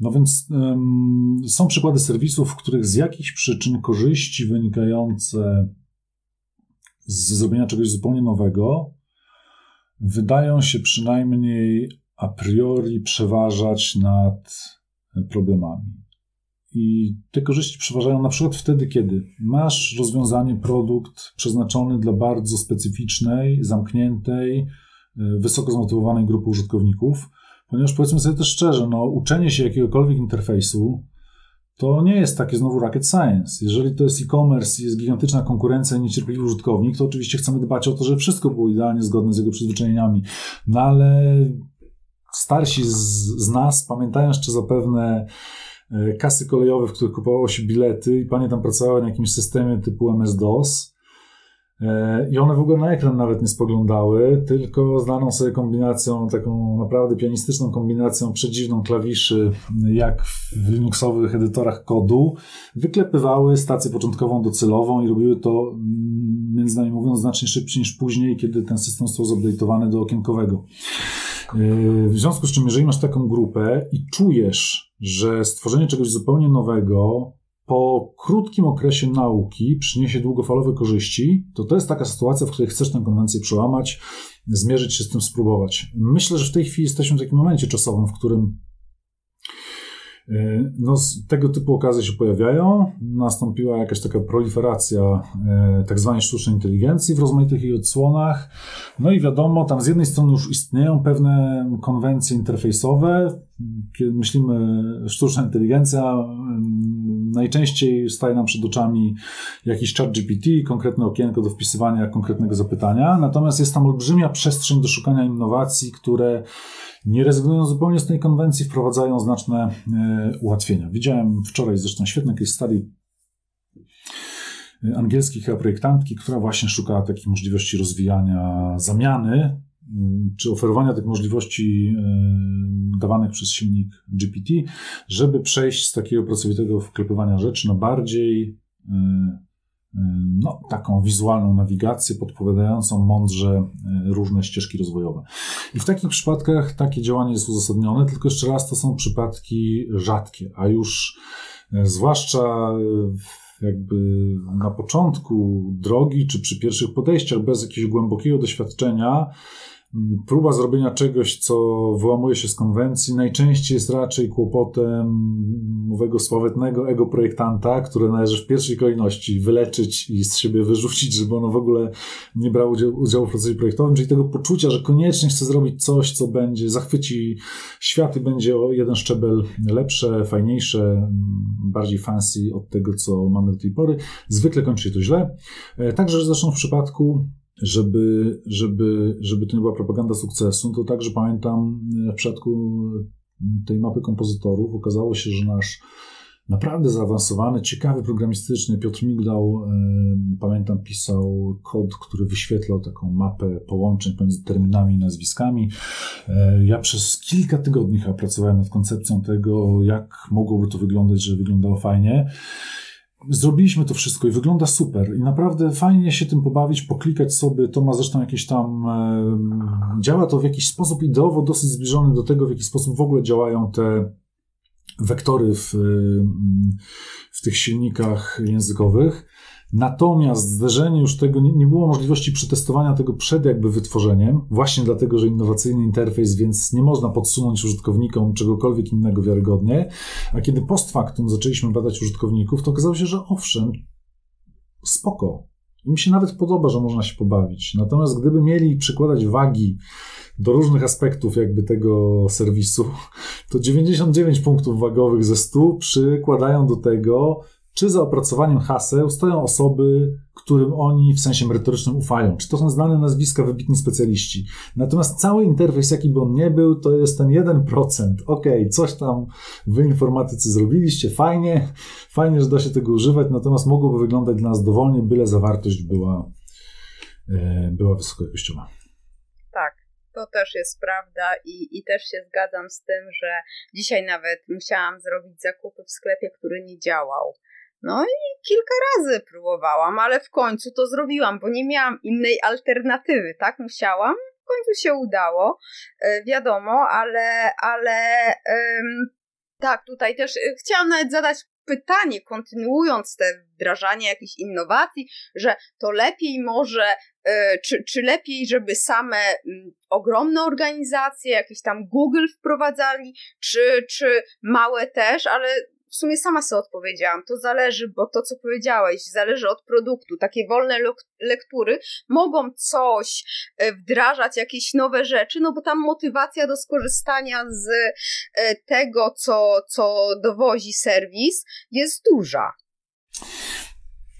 No więc ym, są przykłady serwisów, w których z jakichś przyczyn korzyści wynikające z zrobienia czegoś zupełnie nowego wydają się przynajmniej a priori przeważać nad problemami. I te korzyści przeważają na przykład wtedy, kiedy masz rozwiązanie, produkt przeznaczony dla bardzo specyficznej, zamkniętej, wysoko zmotywowanej grupy użytkowników, Ponieważ powiedzmy sobie też szczerze, no, uczenie się jakiegokolwiek interfejsu to nie jest takie znowu rocket science. Jeżeli to jest e-commerce, jest gigantyczna konkurencja i niecierpliwy użytkownik, to oczywiście chcemy dbać o to, żeby wszystko było idealnie zgodne z jego przyzwyczajeniami. No ale starsi z, z nas pamiętają jeszcze zapewne kasy kolejowe, w których kupowało się bilety i panie tam pracowały na jakimś systemie typu em es dos i one w ogóle na ekran nawet nie spoglądały, tylko znaną sobie kombinacją, taką naprawdę pianistyczną kombinacją przedziwną klawiszy, jak w linuxowych edytorach kodu, wyklepywały stację początkową docelową i robiły to, między nami mówiąc, znacznie szybciej niż później, kiedy ten system został zupdate'owany do okienkowego. W związku z czym, jeżeli masz taką grupę i czujesz, że stworzenie czegoś zupełnie nowego po krótkim okresie nauki przyniesie długofalowe korzyści, to to jest taka sytuacja, w której chcesz tę konwencję przełamać, zmierzyć się z tym, spróbować. Myślę, że w tej chwili jesteśmy w takim momencie czasowym, w którym no, tego typu okazje się pojawiają. Nastąpiła jakaś taka proliferacja tak zwanej sztucznej inteligencji w rozmaitych jej odsłonach. No i wiadomo, tam z jednej strony już istnieją pewne konwencje interfejsowe. Kiedy myślimy sztuczna inteligencja, najczęściej staje nam przed oczami jakiś chat G P T, konkretne okienko do wpisywania konkretnego zapytania. Natomiast jest tam olbrzymia przestrzeń do szukania innowacji, które nie rezygnują zupełnie z tej konwencji, wprowadzają znaczne y, ułatwienia. Widziałem wczoraj zresztą świetne case study angielskiej projektantki, która właśnie szukała takich możliwości rozwijania zamiany, y, czy oferowania tych możliwości y, dawanych przez silnik G P T, żeby przejść z takiego pracowitego wklepywania rzeczy na bardziej y, y, no, taką wizualną nawigację podpowiadającą mądrze y, różne ścieżki rozwojowe. I w takich przypadkach takie działanie jest uzasadnione, tylko jeszcze raz to są przypadki rzadkie, a już zwłaszcza jakby na początku drogi czy przy pierwszych podejściach bez jakiegoś głębokiego doświadczenia próba zrobienia czegoś, co wyłamuje się z konwencji, najczęściej jest raczej kłopotem owego sławetnego ego projektanta, które należy w pierwszej kolejności wyleczyć i z siebie wyrzucić, żeby ono w ogóle nie brało udziału, udziału w procesie projektowym, czyli tego poczucia, że koniecznie chce zrobić coś, co będzie, zachwyci świat i będzie o jeden szczebel lepsze, fajniejsze, bardziej fancy od tego, co mamy do tej pory. Zwykle kończy się to źle. Także zresztą w przypadku Żeby, żeby, żeby to nie była propaganda sukcesu, to także pamiętam w przypadku tej mapy kompozytorów okazało się, że nasz naprawdę zaawansowany, ciekawy programistyczny Piotr Migdał, y, pamiętam, pisał kod, który wyświetlał taką mapę połączeń pomiędzy terminami i nazwiskami. Y, ja przez kilka tygodni chyba pracowałem nad koncepcją tego, jak mogłoby to wyglądać, żeby wyglądało fajnie. Zrobiliśmy to wszystko i wygląda super i naprawdę fajnie się tym pobawić, poklikać sobie, to ma zresztą jakieś tam, e, działa to w jakiś sposób ideowo dosyć zbliżony do tego, w jaki sposób w ogóle działają te wektory w, w tych silnikach językowych. Natomiast zderzenie już tego, nie, nie było możliwości przetestowania tego przed jakby wytworzeniem, właśnie dlatego, że innowacyjny interfejs, więc nie można podsunąć użytkownikom czegokolwiek innego wiarygodnie, a kiedy post factum zaczęliśmy badać użytkowników, to okazało się, że owszem, spoko, im się nawet podoba, że można się pobawić, natomiast gdyby mieli przykładać wagi do różnych aspektów jakby tego serwisu, to dziewięćdziesiąt dziewięć punktów wagowych ze stu przykładają do tego, czy za opracowaniem haseł stoją osoby, którym oni w sensie merytorycznym ufają. Czy to są znane nazwiska, wybitni specjaliści. Natomiast cały interfejs, jaki by on nie był, to jest ten jeden procent. Okej, coś tam wy informatycy zrobiliście, fajnie, fajnie, że da się tego używać, natomiast mogłoby wyglądać dla nas dowolnie, byle zawartość była, była wysokojakościowa. Tak, to też jest prawda i, i też się zgadzam z tym, że dzisiaj nawet musiałam zrobić zakupy w sklepie, który nie działał. No i kilka razy próbowałam, ale w końcu to zrobiłam, bo nie miałam innej alternatywy, tak? Musiałam, w końcu się udało, yy, wiadomo, ale, ale yy, tak, tutaj też yy, chciałam nawet zadać pytanie, kontynuując te wdrażanie jakichś innowacji, że to lepiej może, yy, czy, czy lepiej, żeby same yy, ogromne organizacje, jakieś tam Google wprowadzali, czy, czy małe też, ale w sumie sama sobie odpowiedziałam, to zależy, bo to, co powiedziałeś, zależy od produktu. Takie wolne lektury mogą coś wdrażać, jakieś nowe rzeczy, no bo tam motywacja do skorzystania z tego, co, co dowozi serwis, jest duża.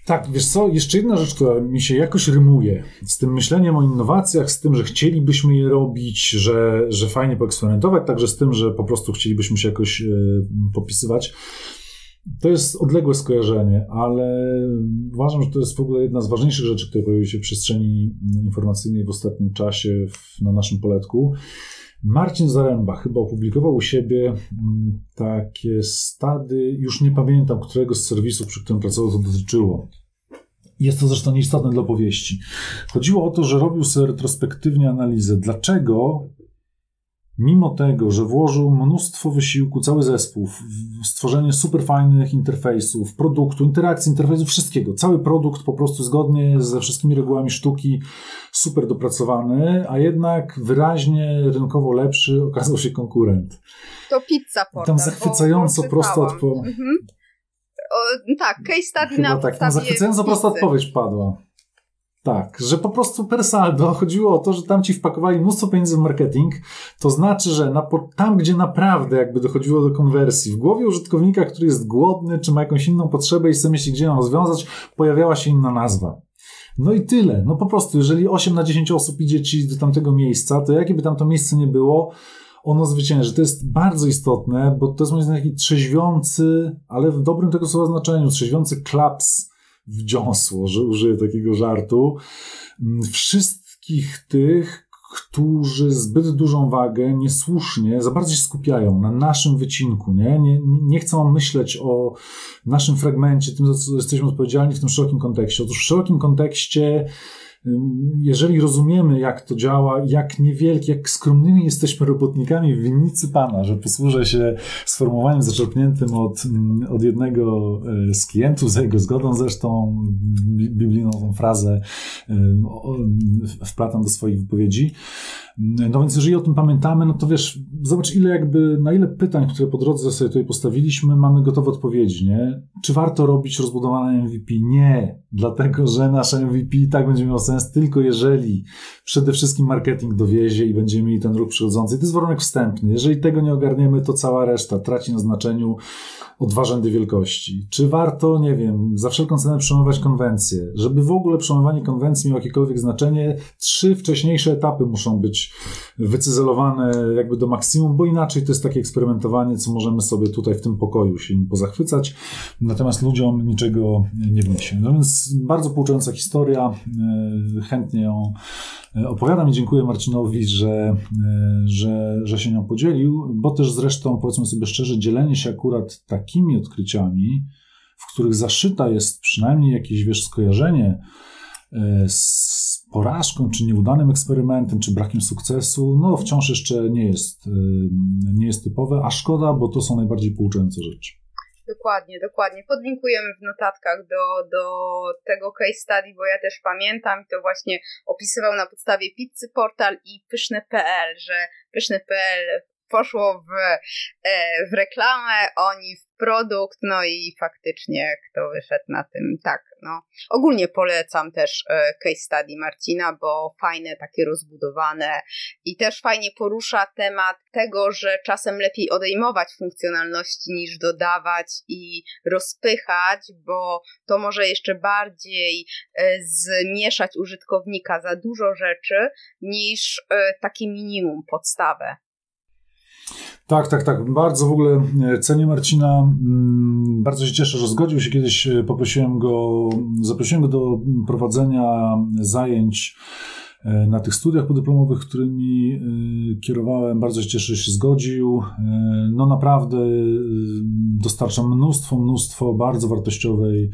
Tak, wiesz co, jeszcze jedna rzecz, która mi się jakoś rymuje z tym myśleniem o innowacjach, z tym, że chcielibyśmy je robić, że, że fajnie poeksperymentować, także z tym, że po prostu chcielibyśmy się jakoś y, popisywać. To jest odległe skojarzenie, ale uważam, że to jest w ogóle jedna z ważniejszych rzeczy, które pojawiły się w przestrzeni informacyjnej w ostatnim czasie w, na naszym poletku. Marcin Zaremba chyba opublikował u siebie takie stady, już nie pamiętam, którego z serwisów, przy którym pracował, to dotyczyło. Jest to zresztą nieistotne dla opowieści. Chodziło o to, że robił sobie retrospektywnie analizę, dlaczego mimo tego, że włożył mnóstwo wysiłku, cały zespół w stworzenie super fajnych interfejsów, produktu, interakcji, interfejsów, wszystkiego. Cały produkt po prostu zgodnie ze wszystkimi regułami sztuki super dopracowany, a jednak wyraźnie rynkowo lepszy okazał się konkurent. To pizza portal. Tam zachwycająco prosta odpowiedź. Mhm. Tak, case study na tak, tam zachwycająco prosta odpowiedź padła. Tak, że po prostu per saldo chodziło o to, że tam ci wpakowali mnóstwo pieniędzy w marketing, to znaczy, że na, tam, gdzie naprawdę jakby dochodziło do konwersji, w głowie użytkownika, który jest głodny, czy ma jakąś inną potrzebę i chce myśleć, gdzie ją rozwiązać, pojawiała się inna nazwa. No i tyle. No po prostu, jeżeli osiem na dziesięć osób idzie ci do tamtego miejsca, to jakie by tam to miejsce nie było, ono zwycięży. To jest bardzo istotne, bo to jest moim zdaniem taki trzeźwiący, ale w dobrym tego słowa znaczeniu, trzeźwiący klaps w dziąsło, że użyję takiego żartu, wszystkich tych, którzy zbyt dużą wagę niesłusznie za bardzo się skupiają na naszym wycinku, nie? Nie, nie chcą myśleć o naszym fragmencie, tym, za co jesteśmy odpowiedzialni w tym szerokim kontekście. Otóż w szerokim kontekście, jeżeli rozumiemy, jak to działa, jak niewielki, jak skromnymi jesteśmy robotnikami w winnicy Pana, że posłużę się sformułowaniem zaczerpniętym od, od jednego z klientów, za jego zgodą zresztą biblijną tą frazę wplatam do swoich wypowiedzi. No więc jeżeli o tym pamiętamy, no to wiesz, zobacz ile jakby, na ile pytań, które po drodze sobie tutaj postawiliśmy, mamy gotowe odpowiedzi, nie? Czy warto robić rozbudowane M V P? Nie, dlatego że nasze M V P i tak będzie miało sens tylko jeżeli przede wszystkim marketing dowiezie i będziemy mieli ten ruch przychodzący. I to jest warunek wstępny. Jeżeli tego nie ogarniemy, to cała reszta traci na znaczeniu o dwa rzędy wielkości. Czy warto, nie wiem, za wszelką cenę przejmować konwencję? Żeby w ogóle przejmowanie konwencji miało jakiekolwiek znaczenie, trzy wcześniejsze etapy muszą być wycyzelowane jakby do maksimum, bo inaczej to jest takie eksperymentowanie, co możemy sobie tutaj w tym pokoju się im pozachwycać, natomiast ludziom niczego nie wniesie. No więc bardzo pouczająca historia, chętnie ją opowiadam i dziękuję Marcinowi, że, że, że się nią podzielił, bo też zresztą, powiedzmy sobie szczerze, dzielenie się akurat takimi odkryciami, w których zaszyta jest przynajmniej jakieś, wiesz, skojarzenie z porażką, czy nieudanym eksperymentem, czy brakiem sukcesu, no wciąż jeszcze nie jest, nie jest typowe, a szkoda, bo to są najbardziej pouczające rzeczy. Dokładnie, dokładnie. Podlinkujemy w notatkach do, do tego case study, bo ja też pamiętam, to właśnie opisywał na podstawie pizzy portal i pyszne kropka pe el, że pyszne kropka pe el poszło w, w reklamę, oni w produkt, no i faktycznie kto wyszedł na tym, tak, no. Ogólnie polecam też case study Marcina, bo fajne, takie rozbudowane i też fajnie porusza temat tego, że czasem lepiej odejmować funkcjonalności niż dodawać i rozpychać, bo to może jeszcze bardziej zmieszać użytkownika za dużo rzeczy niż takie minimum, podstawę. Tak, tak, tak. Bardzo w ogóle cenię Marcina. Bardzo się cieszę, że zgodził się. Kiedyś poprosiłem go, zaprosiłem go do prowadzenia zajęć na tych studiach podyplomowych, którymi kierowałem. Bardzo się cieszę, że się zgodził. No naprawdę dostarcza mnóstwo, mnóstwo bardzo wartościowej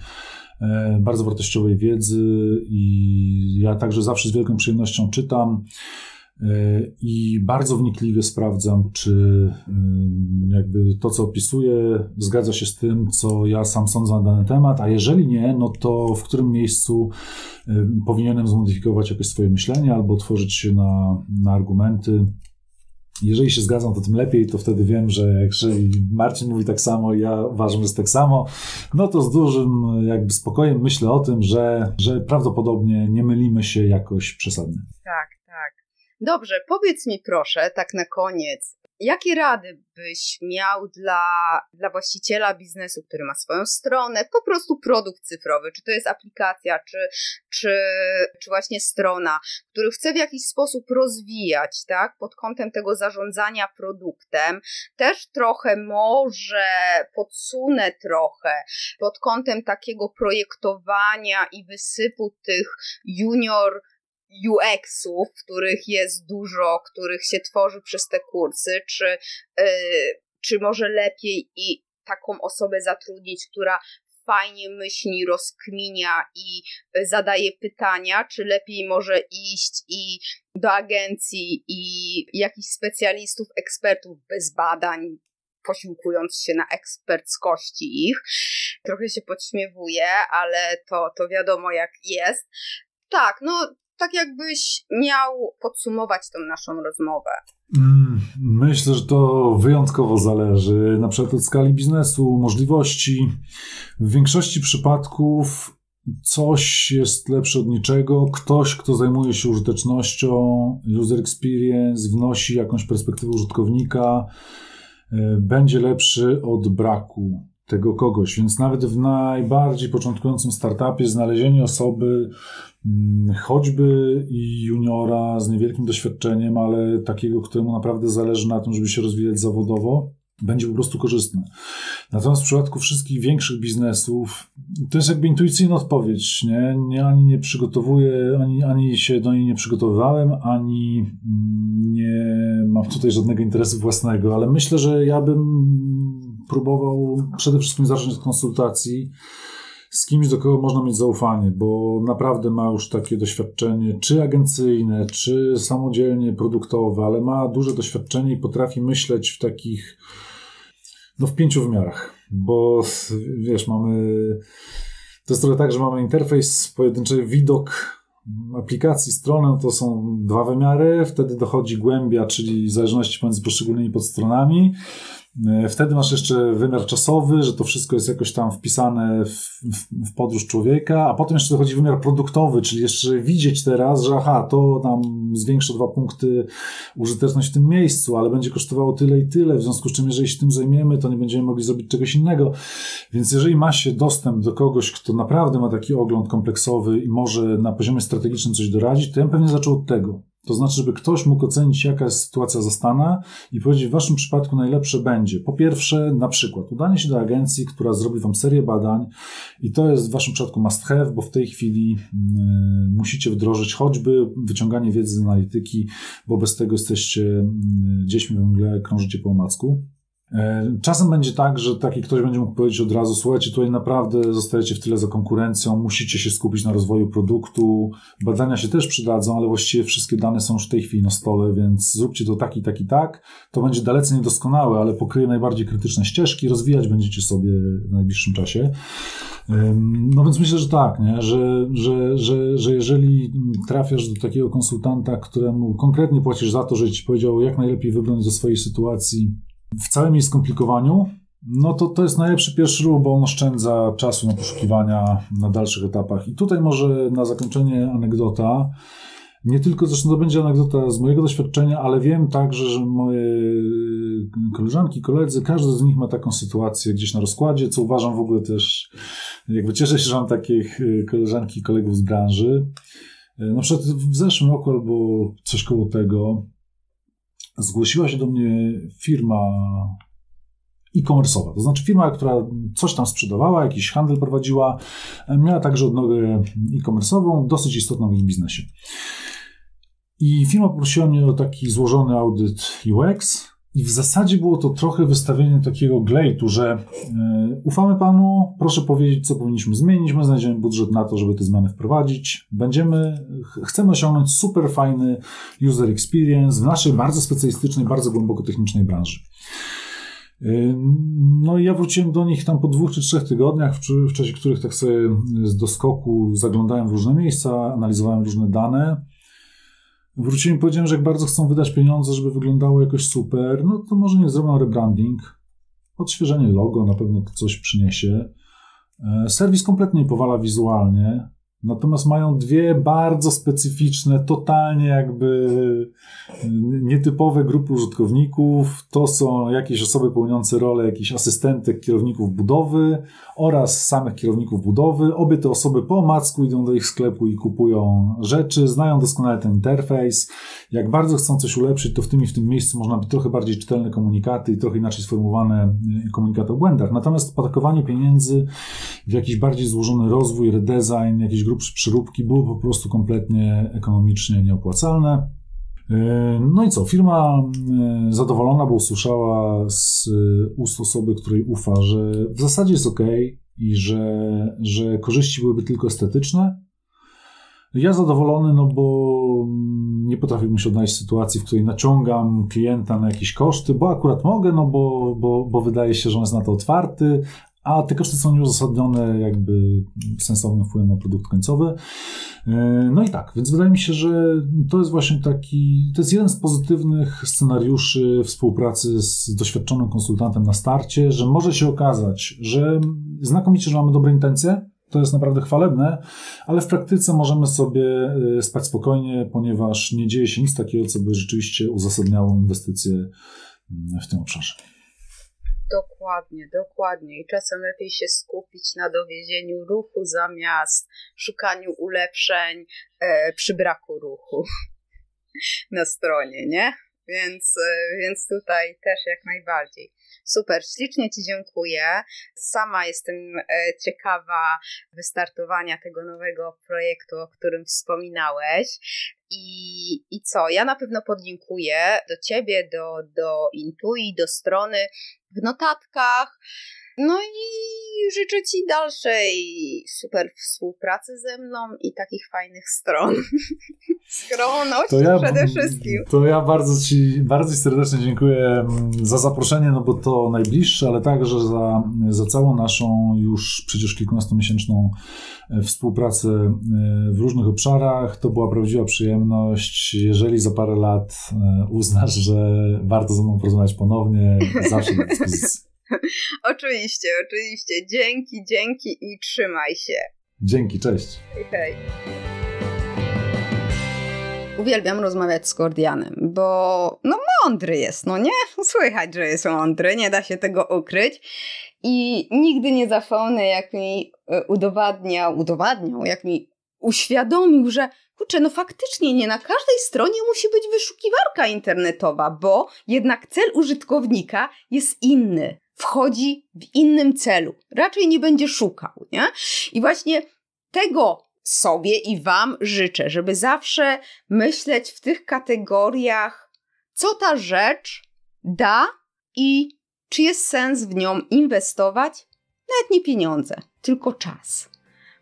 bardzo wartościowej wiedzy i ja także zawsze z wielką przyjemnością czytam. I bardzo wnikliwie sprawdzam, czy jakby to, co opisuję, zgadza się z tym, co ja sam sądzę na dany temat, a jeżeli nie, no to w którym miejscu powinienem zmodyfikować jakieś swoje myślenie albo otworzyć się na, na argumenty jeżeli się zgadzam, to tym lepiej, to wtedy wiem, że jeżeli Marcin mówi tak samo, ja uważam, że jest tak samo, no to z dużym jakby spokojem myślę o tym, że, że prawdopodobnie nie mylimy się jakoś przesadnie. Tak, tak. Dobrze, powiedz mi proszę, tak na koniec, jakie rady byś miał dla, dla właściciela biznesu, który ma swoją stronę, po prostu produkt cyfrowy, czy to jest aplikacja, czy, czy, czy właśnie strona, który chce w jakiś sposób rozwijać, tak, pod kątem tego zarządzania produktem, też trochę może podsunę trochę pod kątem takiego projektowania i wysypu tych junior U X-ów, których jest dużo, których się tworzy przez te kursy, czy, yy, czy może lepiej i taką osobę zatrudnić, która fajnie myśli, rozkminia i zadaje pytania, czy lepiej może iść i do agencji i jakichś specjalistów, ekspertów bez badań, posiłkując się na eksperckości ich. Trochę się podśmiewuję, ale to, to wiadomo jak jest. Tak, no tak jakbyś miał podsumować tą naszą rozmowę. Myślę, że to wyjątkowo zależy na przykład od skali biznesu, możliwości. W większości przypadków coś jest lepsze od niczego. Ktoś, kto zajmuje się użytecznością, user experience, wnosi jakąś perspektywę użytkownika, będzie lepszy od braku tego kogoś. Więc nawet w najbardziej początkującym startupie znalezienie osoby, choćby i juniora z niewielkim doświadczeniem, ale takiego, któremu naprawdę zależy na tym, żeby się rozwijać zawodowo, będzie po prostu korzystne. Natomiast w przypadku wszystkich większych biznesów to jest jakby intuicyjna odpowiedź, nie? nie ani nie przygotowuję, ani, ani się do niej nie przygotowywałem, ani nie mam tutaj żadnego interesu własnego, ale myślę, że ja bym próbował przede wszystkim zacząć od konsultacji z kimś, do kogo można mieć zaufanie, bo naprawdę ma już takie doświadczenie, czy agencyjne, czy samodzielnie produktowe, ale ma duże doświadczenie i potrafi myśleć w takich, no w pięciu wymiarach, bo wiesz, mamy, to jest trochę tak, że mamy interfejs, pojedynczy widok aplikacji, stronę, to są dwa wymiary, wtedy dochodzi głębia, czyli zależności pomiędzy poszczególnymi podstronami. Wtedy masz jeszcze wymiar czasowy, że to wszystko jest jakoś tam wpisane w, w, w podróż człowieka, a potem jeszcze dochodzi wymiar produktowy, czyli jeszcze widzieć teraz, że aha, to nam zwiększa dwa punkty użyteczność w tym miejscu, ale będzie kosztowało tyle i tyle, w związku z czym jeżeli się tym zajmiemy, to nie będziemy mogli zrobić czegoś innego. Więc jeżeli ma się dostęp do kogoś, kto naprawdę ma taki ogląd kompleksowy i może na poziomie strategicznym coś doradzić, to ja bym pewnie zaczął od tego. To znaczy, żeby ktoś mógł ocenić, jaka jest sytuacja zastana i powiedzieć, w waszym przypadku najlepsze będzie. Po pierwsze, na przykład udanie się do agencji, która zrobi wam serię badań i to jest w waszym przypadku must have, bo w tej chwili y, musicie wdrożyć choćby wyciąganie wiedzy z analityki, bo bez tego jesteście y, dziećmi we mgle, krążycie po omacku. Czasem będzie tak, że taki ktoś będzie mógł powiedzieć od razu, słuchajcie, tutaj naprawdę zostajecie w tyle za konkurencją, musicie się skupić na rozwoju produktu, badania się też przydadzą, ale właściwie wszystkie dane są już w tej chwili na stole, więc zróbcie to tak i tak i tak, to będzie dalece niedoskonałe, ale pokryje najbardziej krytyczne ścieżki, rozwijać będziecie sobie w najbliższym czasie. No więc myślę, że tak, nie? Że, że, że, że jeżeli trafiasz do takiego konsultanta, któremu konkretnie płacisz za to, że ci powiedział, jak najlepiej wybrnąć ze swojej sytuacji, w całym jej skomplikowaniu, no to to jest najlepszy pierwszy ruch, bo on oszczędza czasu na poszukiwania na dalszych etapach. I tutaj może na zakończenie anegdota, nie tylko zresztą to będzie anegdota z mojego doświadczenia, ale wiem także, że moje koleżanki, koledzy, każdy z nich ma taką sytuację gdzieś na rozkładzie, co uważam w ogóle też, jakby cieszę się, że mam takich koleżanki i kolegów z branży. Na przykład w zeszłym roku albo coś koło tego, zgłosiła się do mnie firma e-commerce'owa, to znaczy firma, która coś tam sprzedawała, jakiś handel prowadziła, miała także odnogę e-commerce'ową, dosyć istotną w ich biznesie. I firma poprosiła mnie o taki złożony audyt U X i w zasadzie było to trochę wystawienie takiego glejtu, że y, ufamy panu, proszę powiedzieć, co powinniśmy zmienić, my znajdziemy budżet na to, żeby te zmiany wprowadzić, będziemy, ch- chcemy osiągnąć super fajny user experience w naszej bardzo specjalistycznej, bardzo głęboko technicznej branży. Y, no i ja wróciłem do nich tam po dwóch czy trzech tygodniach, w, w czasie których tak sobie z doskoku zaglądałem w różne miejsca, analizowałem różne dane. Wróciłem i powiedziałem, że jak bardzo chcą wydać pieniądze, żeby wyglądało jakoś super, no to może nie zrobią rebranding. Odświeżenie logo na pewno to coś przyniesie. Serwis kompletnie powala wizualnie, natomiast mają dwie bardzo specyficzne, totalnie jakby nietypowe grupy użytkowników. To są jakieś osoby pełniące rolę jakichś asystentek kierowników budowy oraz samych kierowników budowy. Obie te osoby po omacku idą do ich sklepu i kupują rzeczy, znają doskonale ten interfejs. Jak bardzo chcą coś ulepszyć, to w tym i w tym miejscu można być trochę bardziej czytelne komunikaty i trochę inaczej sformułowane komunikaty o błędach. Natomiast podakowanie pieniędzy w jakiś bardziej złożony rozwój, redesign, jakiś grubsze przeróbki było po prostu kompletnie ekonomicznie nieopłacalne. No i co? Firma zadowolona, bo usłyszała z ust osoby, której ufa, że w zasadzie jest ok i że, że korzyści byłyby tylko estetyczne. Ja zadowolony, no bo nie potrafiłbym się odnaleźć w sytuacji, w której naciągam klienta na jakieś koszty, bo akurat mogę, no bo, bo, bo wydaje się, że on jest na to otwarty, a te koszty są nieuzasadnione jakby sensownym wpływem na produkt końcowy. No i tak, więc wydaje mi się, że to jest właśnie taki, to jest jeden z pozytywnych scenariuszy współpracy z doświadczonym konsultantem na starcie, że może się okazać, że znakomicie, że mamy dobre intencje, to jest naprawdę chwalebne, ale w praktyce możemy sobie spać spokojnie, ponieważ nie dzieje się nic takiego, co by rzeczywiście uzasadniało inwestycje w tym obszarze. Dokładnie, dokładnie. I czasem lepiej się skupić na dowiezieniu ruchu zamiast szukaniu ulepszeń e, przy braku ruchu na stronie, nie? Więc, więc tutaj też jak najbardziej. Super, ślicznie Ci dziękuję. Sama jestem ciekawa wystartowania tego nowego projektu, o którym wspominałeś. I, i co? Ja na pewno podlinkuję do Ciebie, do, do in plus ui, do strony w notatkach. No i życzę Ci dalszej super współpracy ze mną i takich fajnych stron. Skromności to ja, przede wszystkim. To ja bardzo Ci bardzo serdecznie dziękuję za zaproszenie, no bo to najbliższe, ale także za, za całą naszą już przecież kilkunastomiesięczną współpracę w różnych obszarach. To była prawdziwa przyjemność. Jeżeli za parę lat uznasz, że warto ze mną porozmawiać ponownie, zawsze do dyspozycji. Oczywiście, oczywiście. Dzięki, dzięki i trzymaj się. Dzięki, cześć. Hej, hej. Uwielbiam rozmawiać z Kordianem, bo no mądry jest, no nie? Słychać, że jest mądry, nie da się tego ukryć. I nigdy nie zapomnę, jak mi udowadniał, udowadniał, jak mi uświadomił, że kurczę, no faktycznie nie na każdej stronie musi być wyszukiwarka internetowa, bo jednak cel użytkownika jest inny. Wchodzi w innym celu. Raczej nie będzie szukał, nie? I właśnie tego sobie i Wam życzę, żeby zawsze myśleć w tych kategoriach, co ta rzecz da i czy jest sens w nią inwestować, nawet nie pieniądze, tylko czas.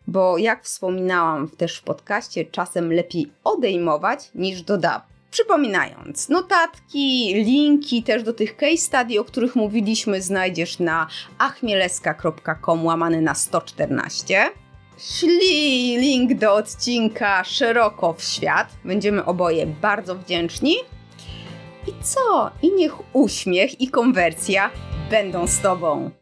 Bo jak wspominałam też w podcaście, czasem lepiej odejmować niż dodawać. Przypominając, notatki, linki też do tych case study, o których mówiliśmy, znajdziesz na achmielewska kropka com łamane na sto czternaście. Szli link do odcinka szeroko w świat. Będziemy oboje bardzo wdzięczni. I co? I niech uśmiech i konwersja będą z Tobą.